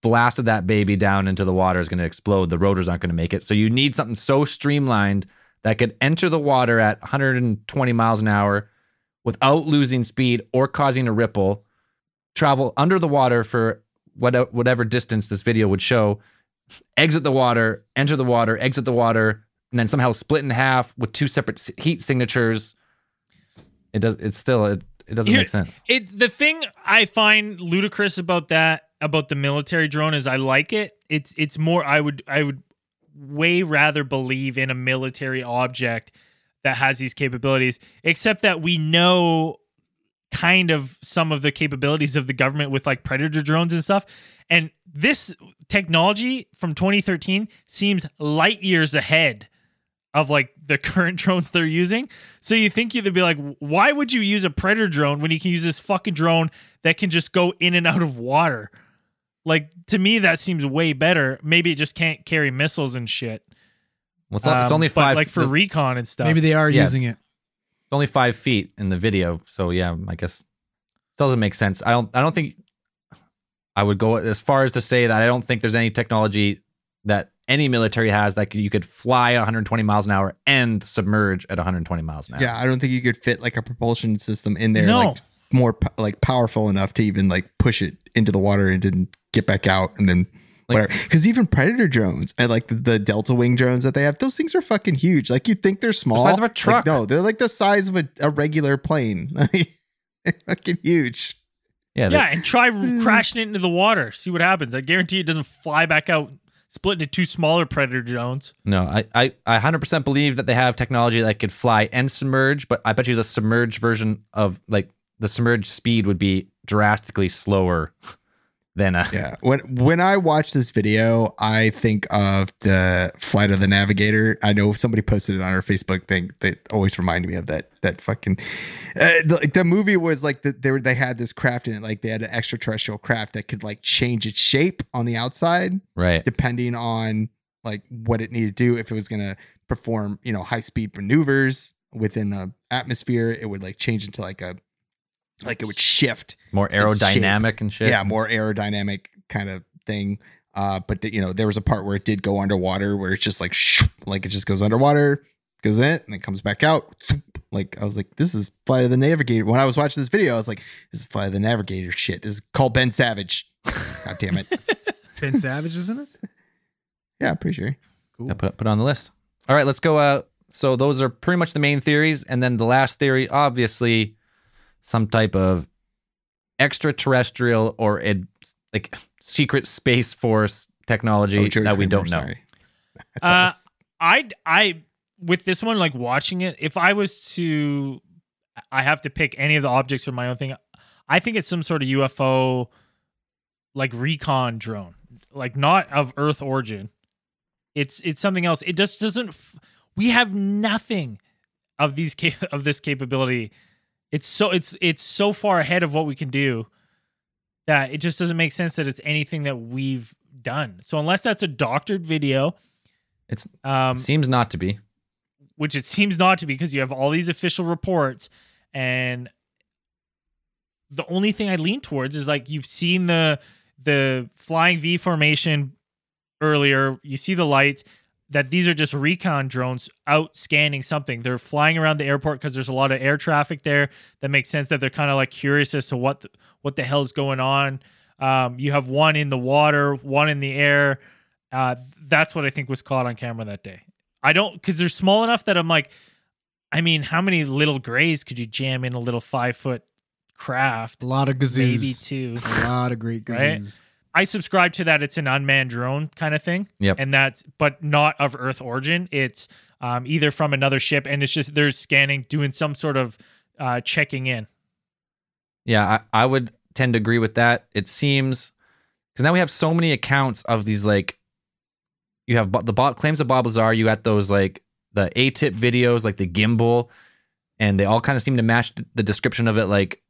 blasted that baby down into the water, it's going to explode. The rotors aren't going to make it. So you need something so streamlined that could enter the water at 120 miles an hour without losing speed or causing a ripple, travel under the water for whatever distance this video would show, exit the water, enter the water, exit the water, and then somehow split in half with two separate heat signatures. It doesn't make sense. The thing I find ludicrous about the military drone is I like it. It's more I would way rather believe in a military object that has these capabilities, except that we know kind of some of the capabilities of the government with like Predator drones and stuff. And this technology from 2013 seems light years ahead of like the current drones they're using. So you think you'd be like, why would you use a Predator drone when you can use this fucking drone that can just go in and out of water? Like, to me, that seems way better. Maybe it just can't carry missiles and shit. Well, it's only 5 feet. Like for recon and stuff. Maybe they are using it. It's only 5 feet in the video. So yeah, I guess it doesn't make sense. I don't think I would go as far as to say that I don't think there's any technology that any military has that you could fly 120 miles an hour and submerge at 120 miles an hour. Yeah, I don't think you could fit like a propulsion system in there, like more like powerful enough to even like push it into the water and then get back out and then like, whatever. Because even Predator drones and like the Delta Wing drones that they have, those things are fucking huge. Like you think they're small, the size of a truck. Like, no, they're like the size of a regular plane. They're fucking huge. Yeah. And try crashing it into the water. See what happens. I guarantee it doesn't fly back out. Split into two smaller Predator drones. No, I 100% believe that they have technology that could fly and submerge, but I bet you the submerged version of like the submerged speed would be drastically slower than a... Yeah, when I watch this video, I think of the Flight of the Navigator. I know somebody posted it on our Facebook thing. That always reminded me of that fucking... the movie was like they had this craft in it, like they had an extraterrestrial craft that could like change its shape on the outside, right? Depending on like what it needed to do. If it was gonna perform, you know, high speed maneuvers within the atmosphere, it would like change into it would shift more aerodynamic and shit. Yeah, more aerodynamic kind of thing. But you know, there was a part where it did go underwater, where it's just like it just goes underwater, goes in, and then comes back out. Like, I was like, this is Flight of the Navigator. When I was watching this video, I was like, this is Flight of the Navigator shit. This is called Ben Savage. God damn it. Ben Savage, isn't it? Yeah, I'm pretty sure. Cool. Yeah, put on the list. All right, let's go. So those are pretty much the main theories. And then the last theory, obviously, some type of extraterrestrial or like secret space force technology that we don't know. With this one, like watching it, if I was to, I have to pick any of the objects for my own thing, I think it's some sort of UFO, like recon drone, like not of Earth origin. It's something else. It just doesn't. We have nothing of this capability. It's so far ahead of what we can do that it just doesn't make sense that it's anything that we've done. So unless that's a doctored video, it seems not to be. Because you have all these official reports And the only thing I lean towards is, like, you've seen the flying V formation earlier. You see the lights. That these are just recon drones out scanning something. They're flying around the airport because there's a lot of air traffic there. That makes sense that they're kind of like curious as to what the hell's going on. You have one in the water, one in the air. That's what I think was caught on camera that day. I don't, because they're small enough that I'm like, I mean, how many little grays could you jam in a little 5 foot craft? A lot of gazoos. Maybe two. A lot of great gazoos. Right? I subscribe to that. It's an unmanned drone kind of thing. Yep. And that's, but not of Earth origin. It's either from another ship, and it's just, they're scanning, doing some sort of checking in. Yeah, I would tend to agree with that. It seems, because now we have so many accounts of these, like, you have the claims of Bob Lazar, you got those, like, the A-tip videos, like the gimbal, and they all kind of seem to match the description of it, like,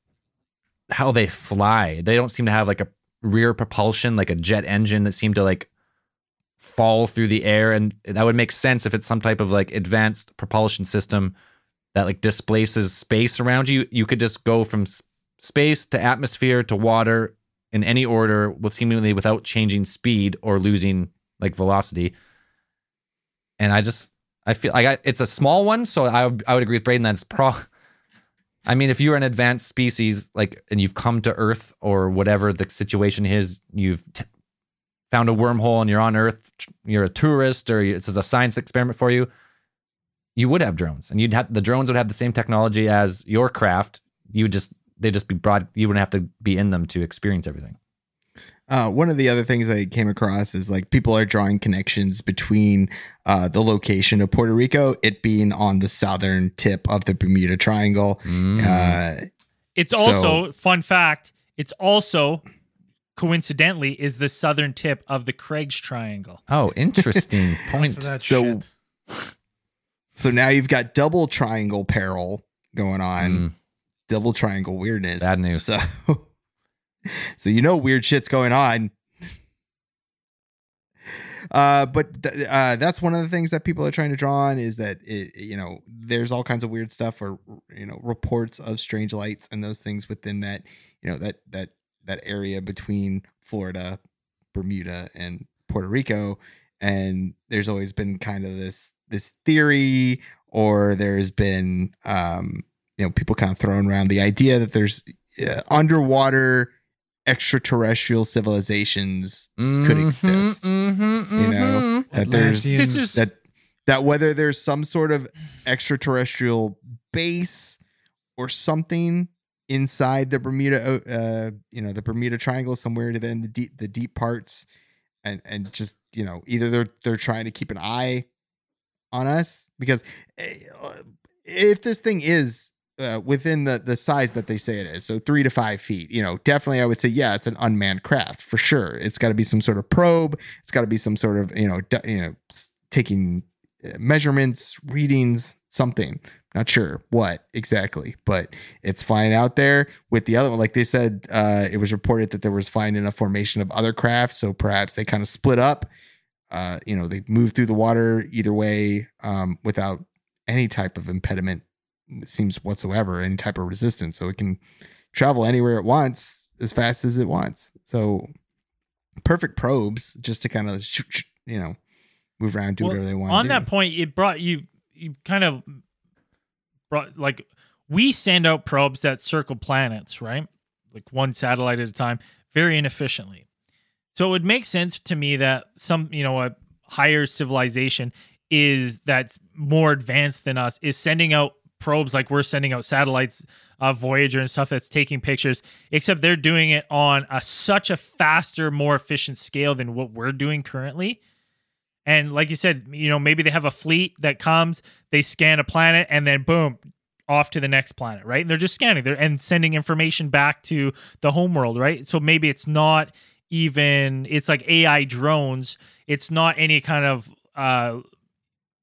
how they fly. They don't seem to have, like, a rear propulsion, like a jet engine that seemed to like fall through the air. And that would make sense if it's some type of like advanced propulsion system that like displaces space around you. You could just go from space to atmosphere to water in any order, with seemingly without changing speed or losing like velocity. And I feel like it's a small one. So I would agree with Braden that it's I mean, if you're an advanced species, like, and you've come to Earth or whatever the situation is, you've found a wormhole and you're on Earth, you're a tourist, or this is a science experiment for you, you would have drones, and the drones would have the same technology as your craft. They'd just be brought. You wouldn't have to be in them to experience everything. One of the other things I came across is like people are drawing connections between the location of Puerto Rico, it being on the southern tip of the Bermuda Triangle. It's also, fun fact, it's also coincidentally is the southern tip of the Craig's Triangle. Oh, interesting point. So now you've got double triangle peril going on, double triangle weirdness. Bad news. So you know weird shit's going on. But that's one of the things that people are trying to draw on, is that there's all kinds of weird stuff, or reports of strange lights and those things within that that area between Florida, Bermuda, and Puerto Rico. And there's always been kind of this theory, or there's been people kind of throwing around the idea that there's underwater extraterrestrial civilizations could exist. That whether there's some sort of extraterrestrial base or something inside the Bermuda, the Bermuda Triangle, somewhere to then the deep parts, and just either they're trying to keep an eye on us, because if this thing is within the size that they say it is, so 3 to 5 feet, definitely I would say, yeah, it's an unmanned craft for sure. It's got to be some sort of probe. It's got to be some sort of taking measurements, readings, something. Not sure what exactly, but it's flying out there with the other one. Like they said, it was reported that there was flying in a formation of other craft, so perhaps they kind of split up. They moved through the water either way, without any type of impediment. It seems whatsoever, any type of resistance, so it can travel anywhere it wants as fast as it wants. So perfect probes just to kind of move around, do whatever they want. On that point, it brought you kind of brought, like, we send out probes that circle planets, right? Like one satellite at a time, very inefficiently. So it would make sense to me that some, a higher civilization that's more advanced than us is sending out probes, like we're sending out satellites, Voyager and stuff, that's taking pictures, except they're doing it on such a faster, more efficient scale than what we're doing currently. And like you said, maybe they have a fleet that comes, they scan a planet, and then boom, off to the next planet, right? And they're just scanning there and sending information back to the homeworld, right? So maybe it's not even, it's like AI drones. It's not any kind of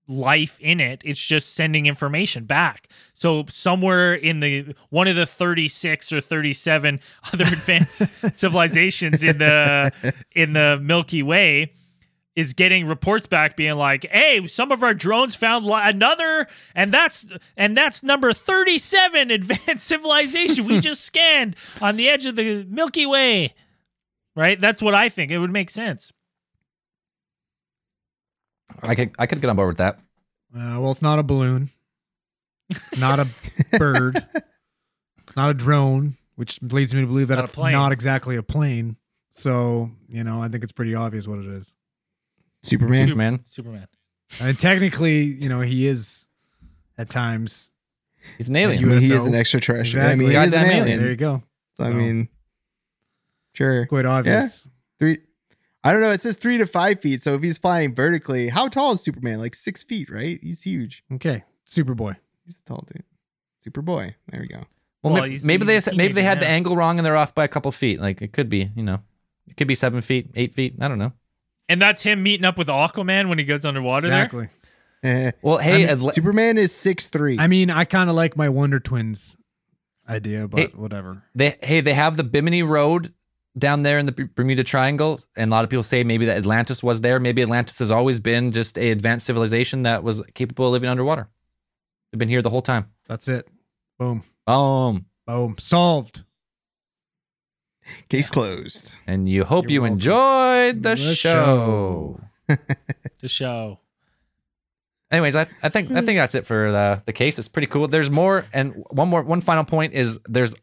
life in it. It's just sending information back. So somewhere in one of the 36 or 37 other advanced civilizations in the Milky Way is getting reports back being like, hey, some of our drones found another, and that's number 37 advanced civilization we just scanned on the edge of the Milky Way. Right? That's what I think. It would make sense. I could get on board with that. Well, it's not a balloon. It's not a bird. It's not a drone, which leads me to believe that it's not exactly a plane. So, you know, I think it's pretty obvious what it is. Superman. And technically, you know, he is at times. He's an alien. He is an extraterrestrial. Exactly. I mean, he's an alien. There you go. So, I mean, sure. Quite obvious. Yeah. I don't know. It says 3 to 5 feet. So if he's flying vertically, how tall is Superman? Like 6 feet, right? He's huge. Okay. Superboy. He's a tall dude. Superboy. There we go. Well, maybe they had the angle wrong and they're off by a couple feet. Like it could be, you know, it could be 7 feet, 8 feet. I don't know. And that's him meeting up with Aquaman when he goes underwater. Exactly. There? Well, hey, I mean, Superman is 6'3". I mean, I kind of like my Wonder Twins idea, but whatever. They have the Bimini Road down there in the Bermuda Triangle, and a lot of people say maybe that Atlantis was there. Maybe Atlantis has always been just an advanced civilization that was capable of living underwater. They've been here the whole time. That's it. Boom. Boom. Solved. Case closed. And you hope you enjoyed the show. The show. Anyways, I think that's it for the case. It's pretty cool. There's more, and one final point is there's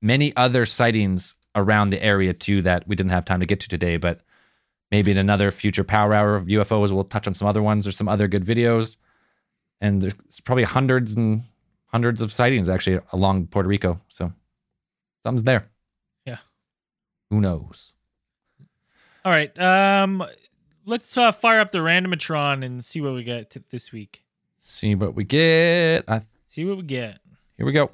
many other sightings around the area too that we didn't have time to get to today, but maybe in another future power hour of UFOs, we'll touch on some other ones or some other good videos. And there's probably hundreds of sightings actually along Puerto Rico. So something's there. Yeah. Who knows? All right. Let's fire up the randomatron and see what we get this week. See what we get. Here we go.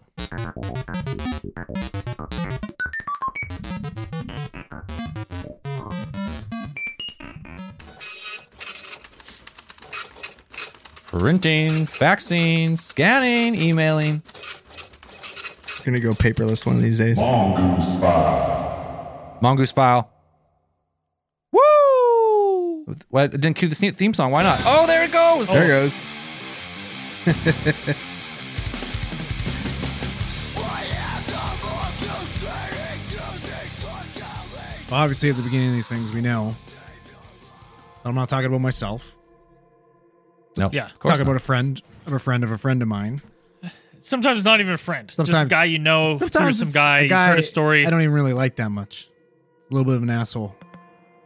Printing, faxing, scanning, emailing. I'm going to go paperless one of these days. Mongoose file. Woo! Why, I didn't cue the theme song. Why not? Oh, there it goes! There it goes. Obviously, at the beginning of these things, we know that I'm not talking about myself. No. Yeah. Talking about a friend of mine. Sometimes not even a friend. Sometimes, just a guy you know through some guy. You've heard a story. I don't even really like that much. A little bit of an asshole,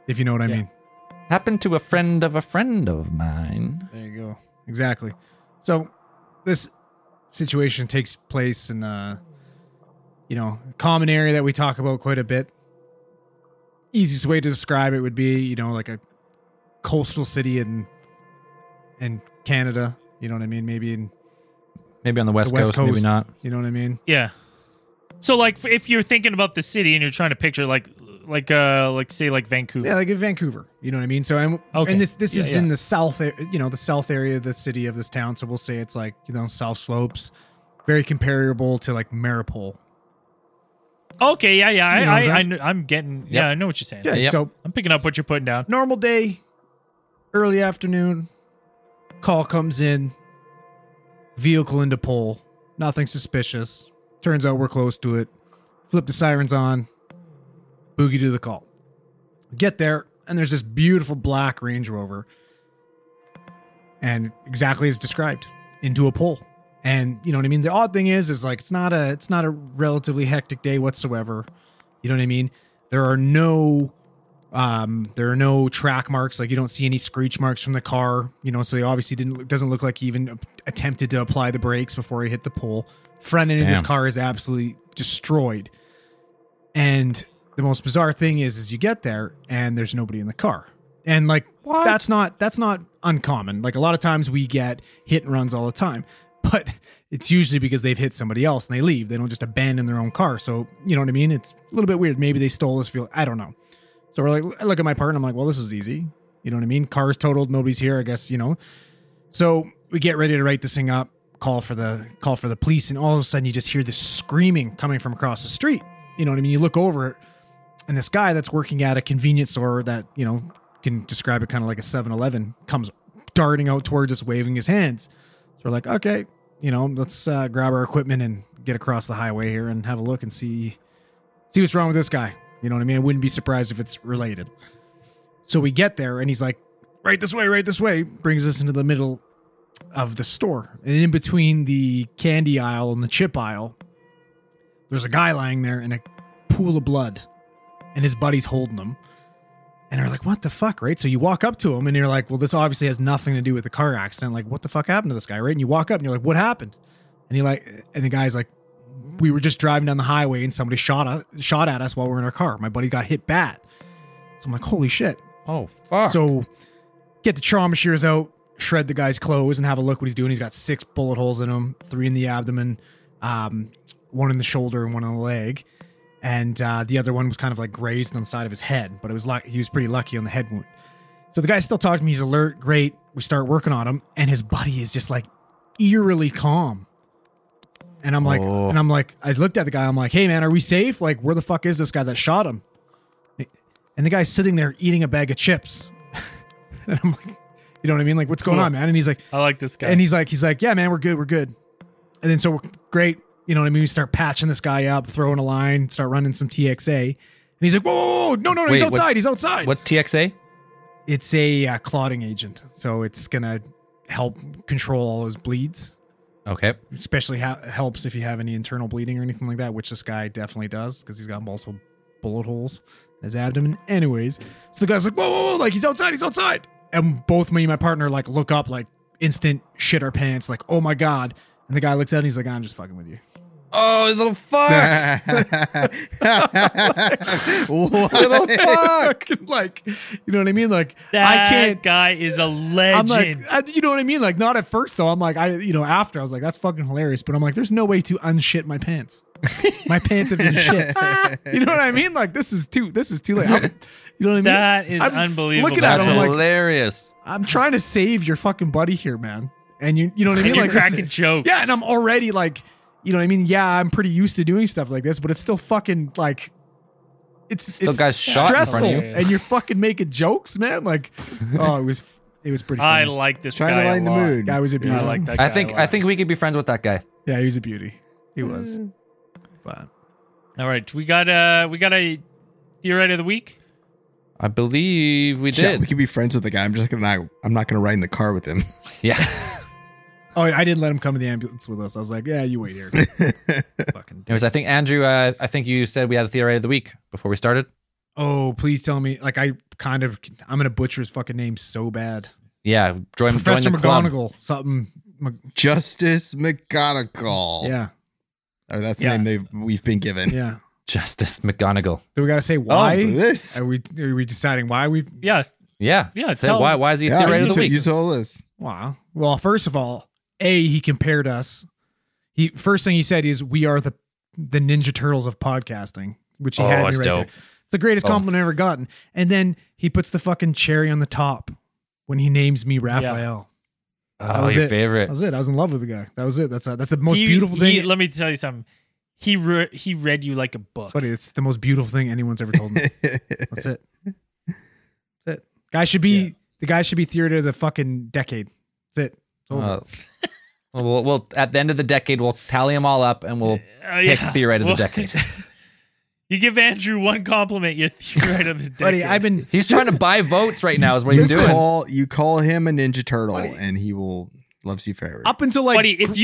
if you know what I mean. Happened to a friend of mine. There you go. Exactly. So this situation takes place in a common area that we talk about quite a bit. Easiest way to describe it would be, you know, like a coastal city in Canada, you know what I mean? Maybe on the West Coast, maybe not. You know what I mean? Yeah. So, like, if you're thinking about the city and you're trying to picture, like Vancouver. Yeah, like in Vancouver. You know what I mean? So, and this is in the south, you know, the south area of the city of this town. So we'll say it's like, you know, South Slopes, very comparable to like Maripol. Okay, yeah. I'm getting. Yep. Yeah, I know what you're saying. Yeah, yep. So I'm picking up what you're putting down. Normal day, early afternoon. Call comes in, vehicle into pole, nothing suspicious. Turns out we're close to it. Flip the sirens on, boogie to the call. Get there, and there's this beautiful black Range Rover, and exactly as described, into a pole. And you know what I mean? The odd thing is like it's not a relatively hectic day whatsoever. You know what I mean? There are no track marks. Like you don't see any screech marks from the car, you know, so they obviously doesn't look like he even attempted to apply the brakes before he hit the pole. Front end of this car is absolutely destroyed. And the most bizarre thing is you get there and there's nobody in the car. And like, what? That's not uncommon. Like a lot of times we get hit and runs all the time, but it's usually because they've hit somebody else and they leave. They don't just abandon their own car. So you know what I mean? It's a little bit weird. Maybe they stole this fuel. I don't know. So we're like, I look at my partner. I'm like, well, this is easy. You know what I mean? Car's totaled. Nobody's here, I guess, you know. So we get ready to write this thing up, call for the police. And all of a sudden you just hear this screaming coming from across the street. You know what I mean? You look over and this guy that's working at a convenience store that, you know, can describe it kind of like a 7-Eleven, comes darting out towards us, waving his hands. So we're like, okay, you know, let's grab our equipment and get across the highway here and have a look and see what's wrong with this guy. You know what I mean? I wouldn't be surprised if it's related. So we get there and he's like, right this way, brings us into the middle of the store. And in between the candy aisle and the chip aisle, there's a guy lying there in a pool of blood and his buddy's holding him. And they're like, what the fuck, right? So you walk up to him and you're like, well, this obviously has nothing to do with the car accident. Like, what the fuck happened to this guy, right? And you walk up and you're like, what happened? And the guy's like, we were just driving down the highway and somebody shot at us while we were in our car. My buddy got hit bad. So I'm like, holy shit. Oh, fuck. So get the trauma shears out, shred the guy's clothes and have a look what he's doing. He's got 6 bullet holes in him, 3 in the abdomen, one in the shoulder and one on the leg. And the other one was kind of like grazed on the side of his head, but it was like he was pretty lucky on the head wound. So the guy still talked to me. He's alert, great. We start working on him, and his buddy is just like eerily calm. And I'm like, oh. I looked at the guy. I'm like, hey man, are we safe? Like, where the fuck is this guy that shot him? And the guy's sitting there eating a bag of chips. And I'm like, you know what I mean? Like, what's going on, man? And he's like, I like this guy. And he's like, yeah, man, we're good. And then so we're great. You know what I mean? We start patching this guy up, throwing a line, start running some TXA. And he's like, whoa, no, he's outside. What's TXA? It's a clotting agent. So it's going to help control all his bleeds. Okay. Especially helps if you have any internal bleeding or anything like that, which this guy definitely does because he's got multiple bullet holes in his abdomen. Anyways, so the guy's like, whoa, like he's outside. And both me and my partner like look up, like instant shit our pants, like, oh my God. And the guy looks at him, he's like, I'm just fucking with you. Oh, little fuck! Like, little fuck! Like, you know what I mean? Like, that guy is a legend. I'm like, you know what I mean? Like, not at first though. I'm like, after I was like, that's fucking hilarious. But I'm like, there's no way to unshit my pants. My pants have been shit. You know what I mean? Like, this is too late. You know what I mean? That is unbevable. Looking at him, I'm hilarious. Like, I'm trying to save your fucking buddy here, man. And you know what I mean? You're like cracking jokes. Yeah, and I'm already like. You know what I mean? Yeah, I'm pretty used to doing stuff like this, but it's still fucking like it's guys shot stressful in front of you. And you're fucking making jokes, man. Like, oh, it was pretty funny. I like this guy a lot. Trying to lighten the mood. Guy was a beauty. Yeah, I like that guy. I think we could be friends with that guy. Yeah, he was a beauty. He was. But all right, we got a theorite of the week. I believe we did. Yeah, we could be friends with the guy. I'm not gonna ride in the car with him. Yeah. Oh, I didn't let him come to the ambulance with us. I was like, yeah, you wait here. Fucking anyways, I think, Andrew, I think you said we had a theory of the week before we started. Oh, please tell me. Like, I'm going to butcher his fucking name so bad. Yeah. Professor McGonagall. Something. Justice McGonagall. Yeah. Or that's the name we've been given. Yeah. Justice McGonagall. Do we got to say why? Oh, this? Are we deciding why we... Yes. Yeah. Yeah. Say why. Why is he a theory of the week? You told us. Wow. Well, first of all, he compared us. He first thing he said is we are the Ninja Turtles of podcasting, which he had me right dope. There. It's the greatest compliment I've ever gotten. And then he puts the fucking cherry on the top when he names me Raphael. Yeah. Oh, your favorite. That was it. I was in love with the guy. That was it. That's the most beautiful thing. Let me tell you something. He read you like a book. But it's the most beautiful thing anyone's ever told me. That's it. That's it. The guy should be theater of the fucking decade. That's it. Over. We'll at the end of the decade we'll tally them all up and we'll pick theorite of the decade. You give Andrew one compliment, you're theorite of the decade. Buddy, he's trying to buy votes right now. Is what he's doing. You call him a Ninja Turtle, buddy, and he will loves you forever. Up until like, buddy, if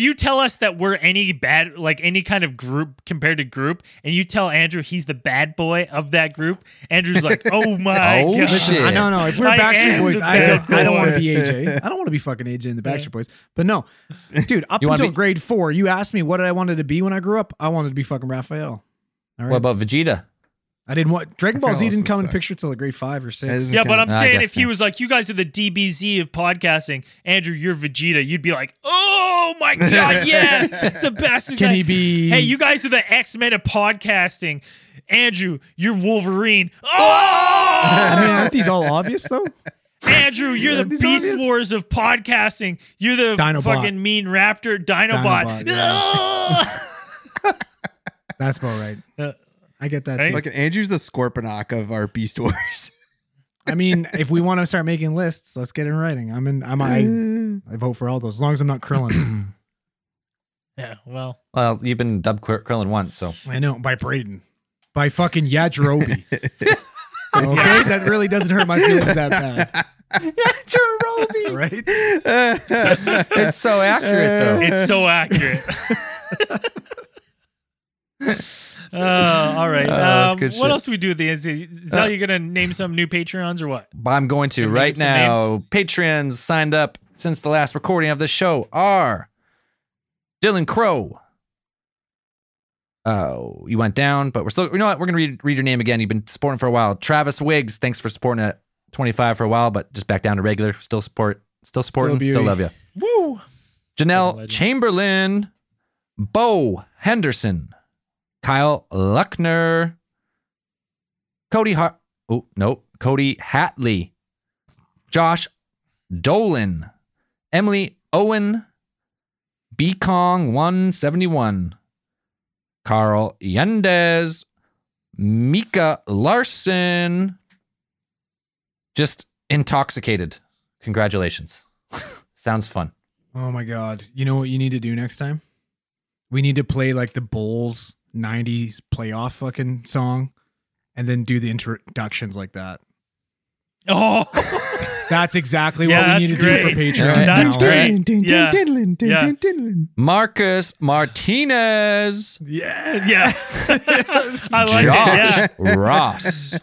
you tell us that we're any bad, like any kind of group compared to group, and you tell Andrew he's the bad boy of that group, Andrew's like, oh my god, shit. No. If we're Backstreet Boys, I don't want to be AJ. I don't want to be fucking AJ in the Backstreet Boys. But no, dude, up until grade 4, you asked me what I wanted to be when I grew up. I wanted to be fucking Raphael. All right. What about Vegeta? I didn't want Dragon Ball Z didn't come in picture till like grade 5 or 6. Yeah, but I'm saying if he was like, you guys are the DBZ of podcasting, Andrew, you're Vegeta, you'd be like, oh my god, yes, it's the best. Can he be? Hey, you guys are the X-Men of podcasting. Andrew, you're Wolverine. Oh, I mean, aren't these all obvious though? Andrew, you're the Beast obvious? Wars of podcasting. You're the Dinobot. Fucking mean raptor Dinobot. Yeah. Oh! That's about right. I get that. Right? Too. Like Andrew's the Scorponok of our Beast Wars. I mean, if we want to start making lists, let's get in writing. I vote for all those, as long as I'm not Krillin. Yeah, well, you've been dubbed Krillin once, so I know by Braden, by fucking Yajirobe. Okay, that really doesn't hurt my feelings that bad. Yajirobe, right? It's so accurate, though. It's so accurate. All right. What else do we do with the Zell? You gonna name some new Patreons or what? I'm going to right now. Patreons signed up since the last recording of the show are Dylan Crow. Oh, you went down, but we're still. You know what? We're gonna read your name again. You've been supporting for a while. Travis Wiggs, thanks for supporting at 25 for a while, but just back down to regular. Still supporting. Still love you. Woo. Janelle Chamberlain, Bo Henderson. Kyle Luckner, Cody Hatley, Josh Dolan, Emily Owen, Bkong171, Carl Yendez, Mika Larson, just intoxicated. Congratulations. Sounds fun. Oh my God. You know what you need to do next time? We need to play like the Bulls 90s playoff fucking song and then do the introductions like that. Oh, that's exactly what we need to do for Patreon. That's great. Marcus Martinez. Yeah. I like it. Josh Ross.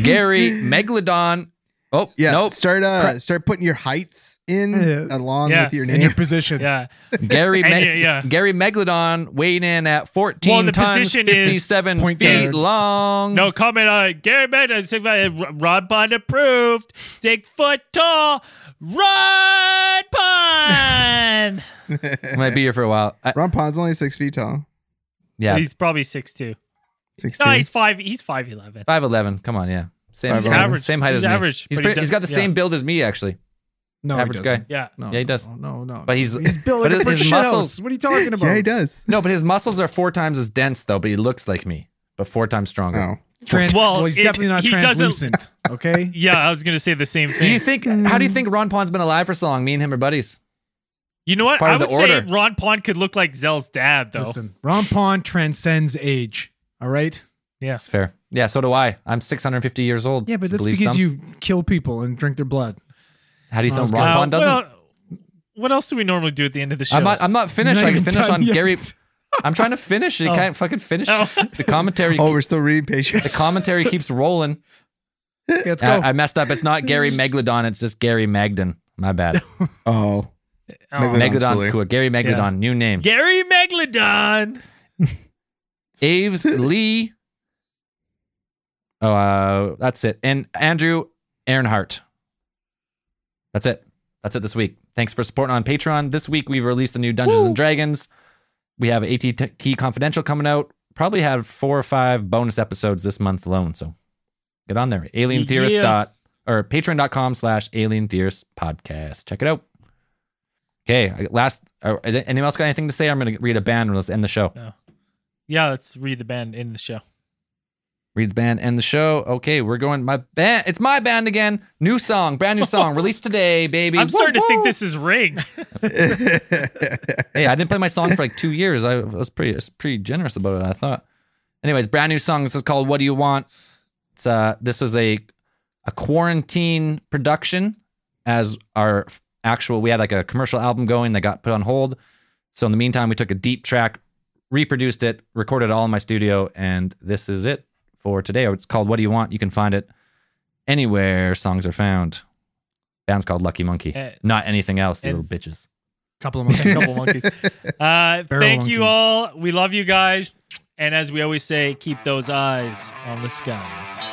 Gary Megalodon. Oh, yeah. Nope. Start putting your heights in along with your name. And your position. Yeah. Gary Megalodon weighed in at 14 tons, 57 feet long. No comment on it. Gary Megalodon, Ron Pond approved. 6 foot tall, Ron Pond. Might be here for a while. Ron Pond's only 6 feet tall. Yeah. He's probably 6'2". 6'2". No, he's 5'11". 5'11". Come on, yeah. Same height as me. Average, he's got the same build as me, actually. No, average guy. Yeah, he does. No. But he's built like his muscles. What are you talking about? Yeah, he does. No, but his muscles are 4 times as dense, though. But he looks like me, but 4 times stronger. Oh. He's definitely not translucent. Okay. Yeah, I was gonna say the same thing. How do you think Ron Pond's been alive for so long? Me and him are buddies. You know what? I would say Ron Pond could look like Zell's dad, though. Listen, Ron Pond transcends age. All right. Yeah, it's fair. Yeah, so do I. I'm 650 years old. Yeah, but that's because you kill people and drink their blood. How do you think Ron Pond doesn't? Well, what else do we normally do at the end of the show? I'm not finished. I can finish on yet. Gary. I'm trying to finish. You can't fucking finish. The commentary. We're still reading Patreon. The commentary keeps rolling. Okay, let's go. I messed up. It's not Gary Megalodon. It's just Gary Magden. My bad. Oh. Megalodon's cool. Gary Megalodon. Yeah. New name. Gary Megalodon. Aves Lee. Oh, that's it. And Andrew Earnhardt. That's it. That's it this week. Thanks for supporting on Patreon. This week, we've released a new Dungeons and Dragons. We have AT&T Confidential coming out. Probably have 4 or 5 bonus episodes this month alone. So get on there. Patreon.com/alientheorist podcast. Check it out. Okay. Anyone else got anything to say? I'm going to read a band and let's end the show. Yeah, let's read the band in the show. Read the band, end the show. Okay, we're going. My band. It's my band again. New song, brand new song, released today, baby. I'm starting to think this is rigged. Hey, I didn't play my song for like 2 years. I was pretty generous about it, I thought. Anyways, brand new song. This is called "What Do You Want." It's this is a quarantine production. As our actual, we had like a commercial album going that got put on hold. So in the meantime, we took a deep track, reproduced it, recorded it all in my studio, and this is it. For today, it's called "What Do You Want." You can find it anywhere songs are found. Band's called Lucky Monkey, not anything else. You little bitches. Couple of monkeys. Thank you all. We love you guys, and as we always say, keep those eyes on the skies.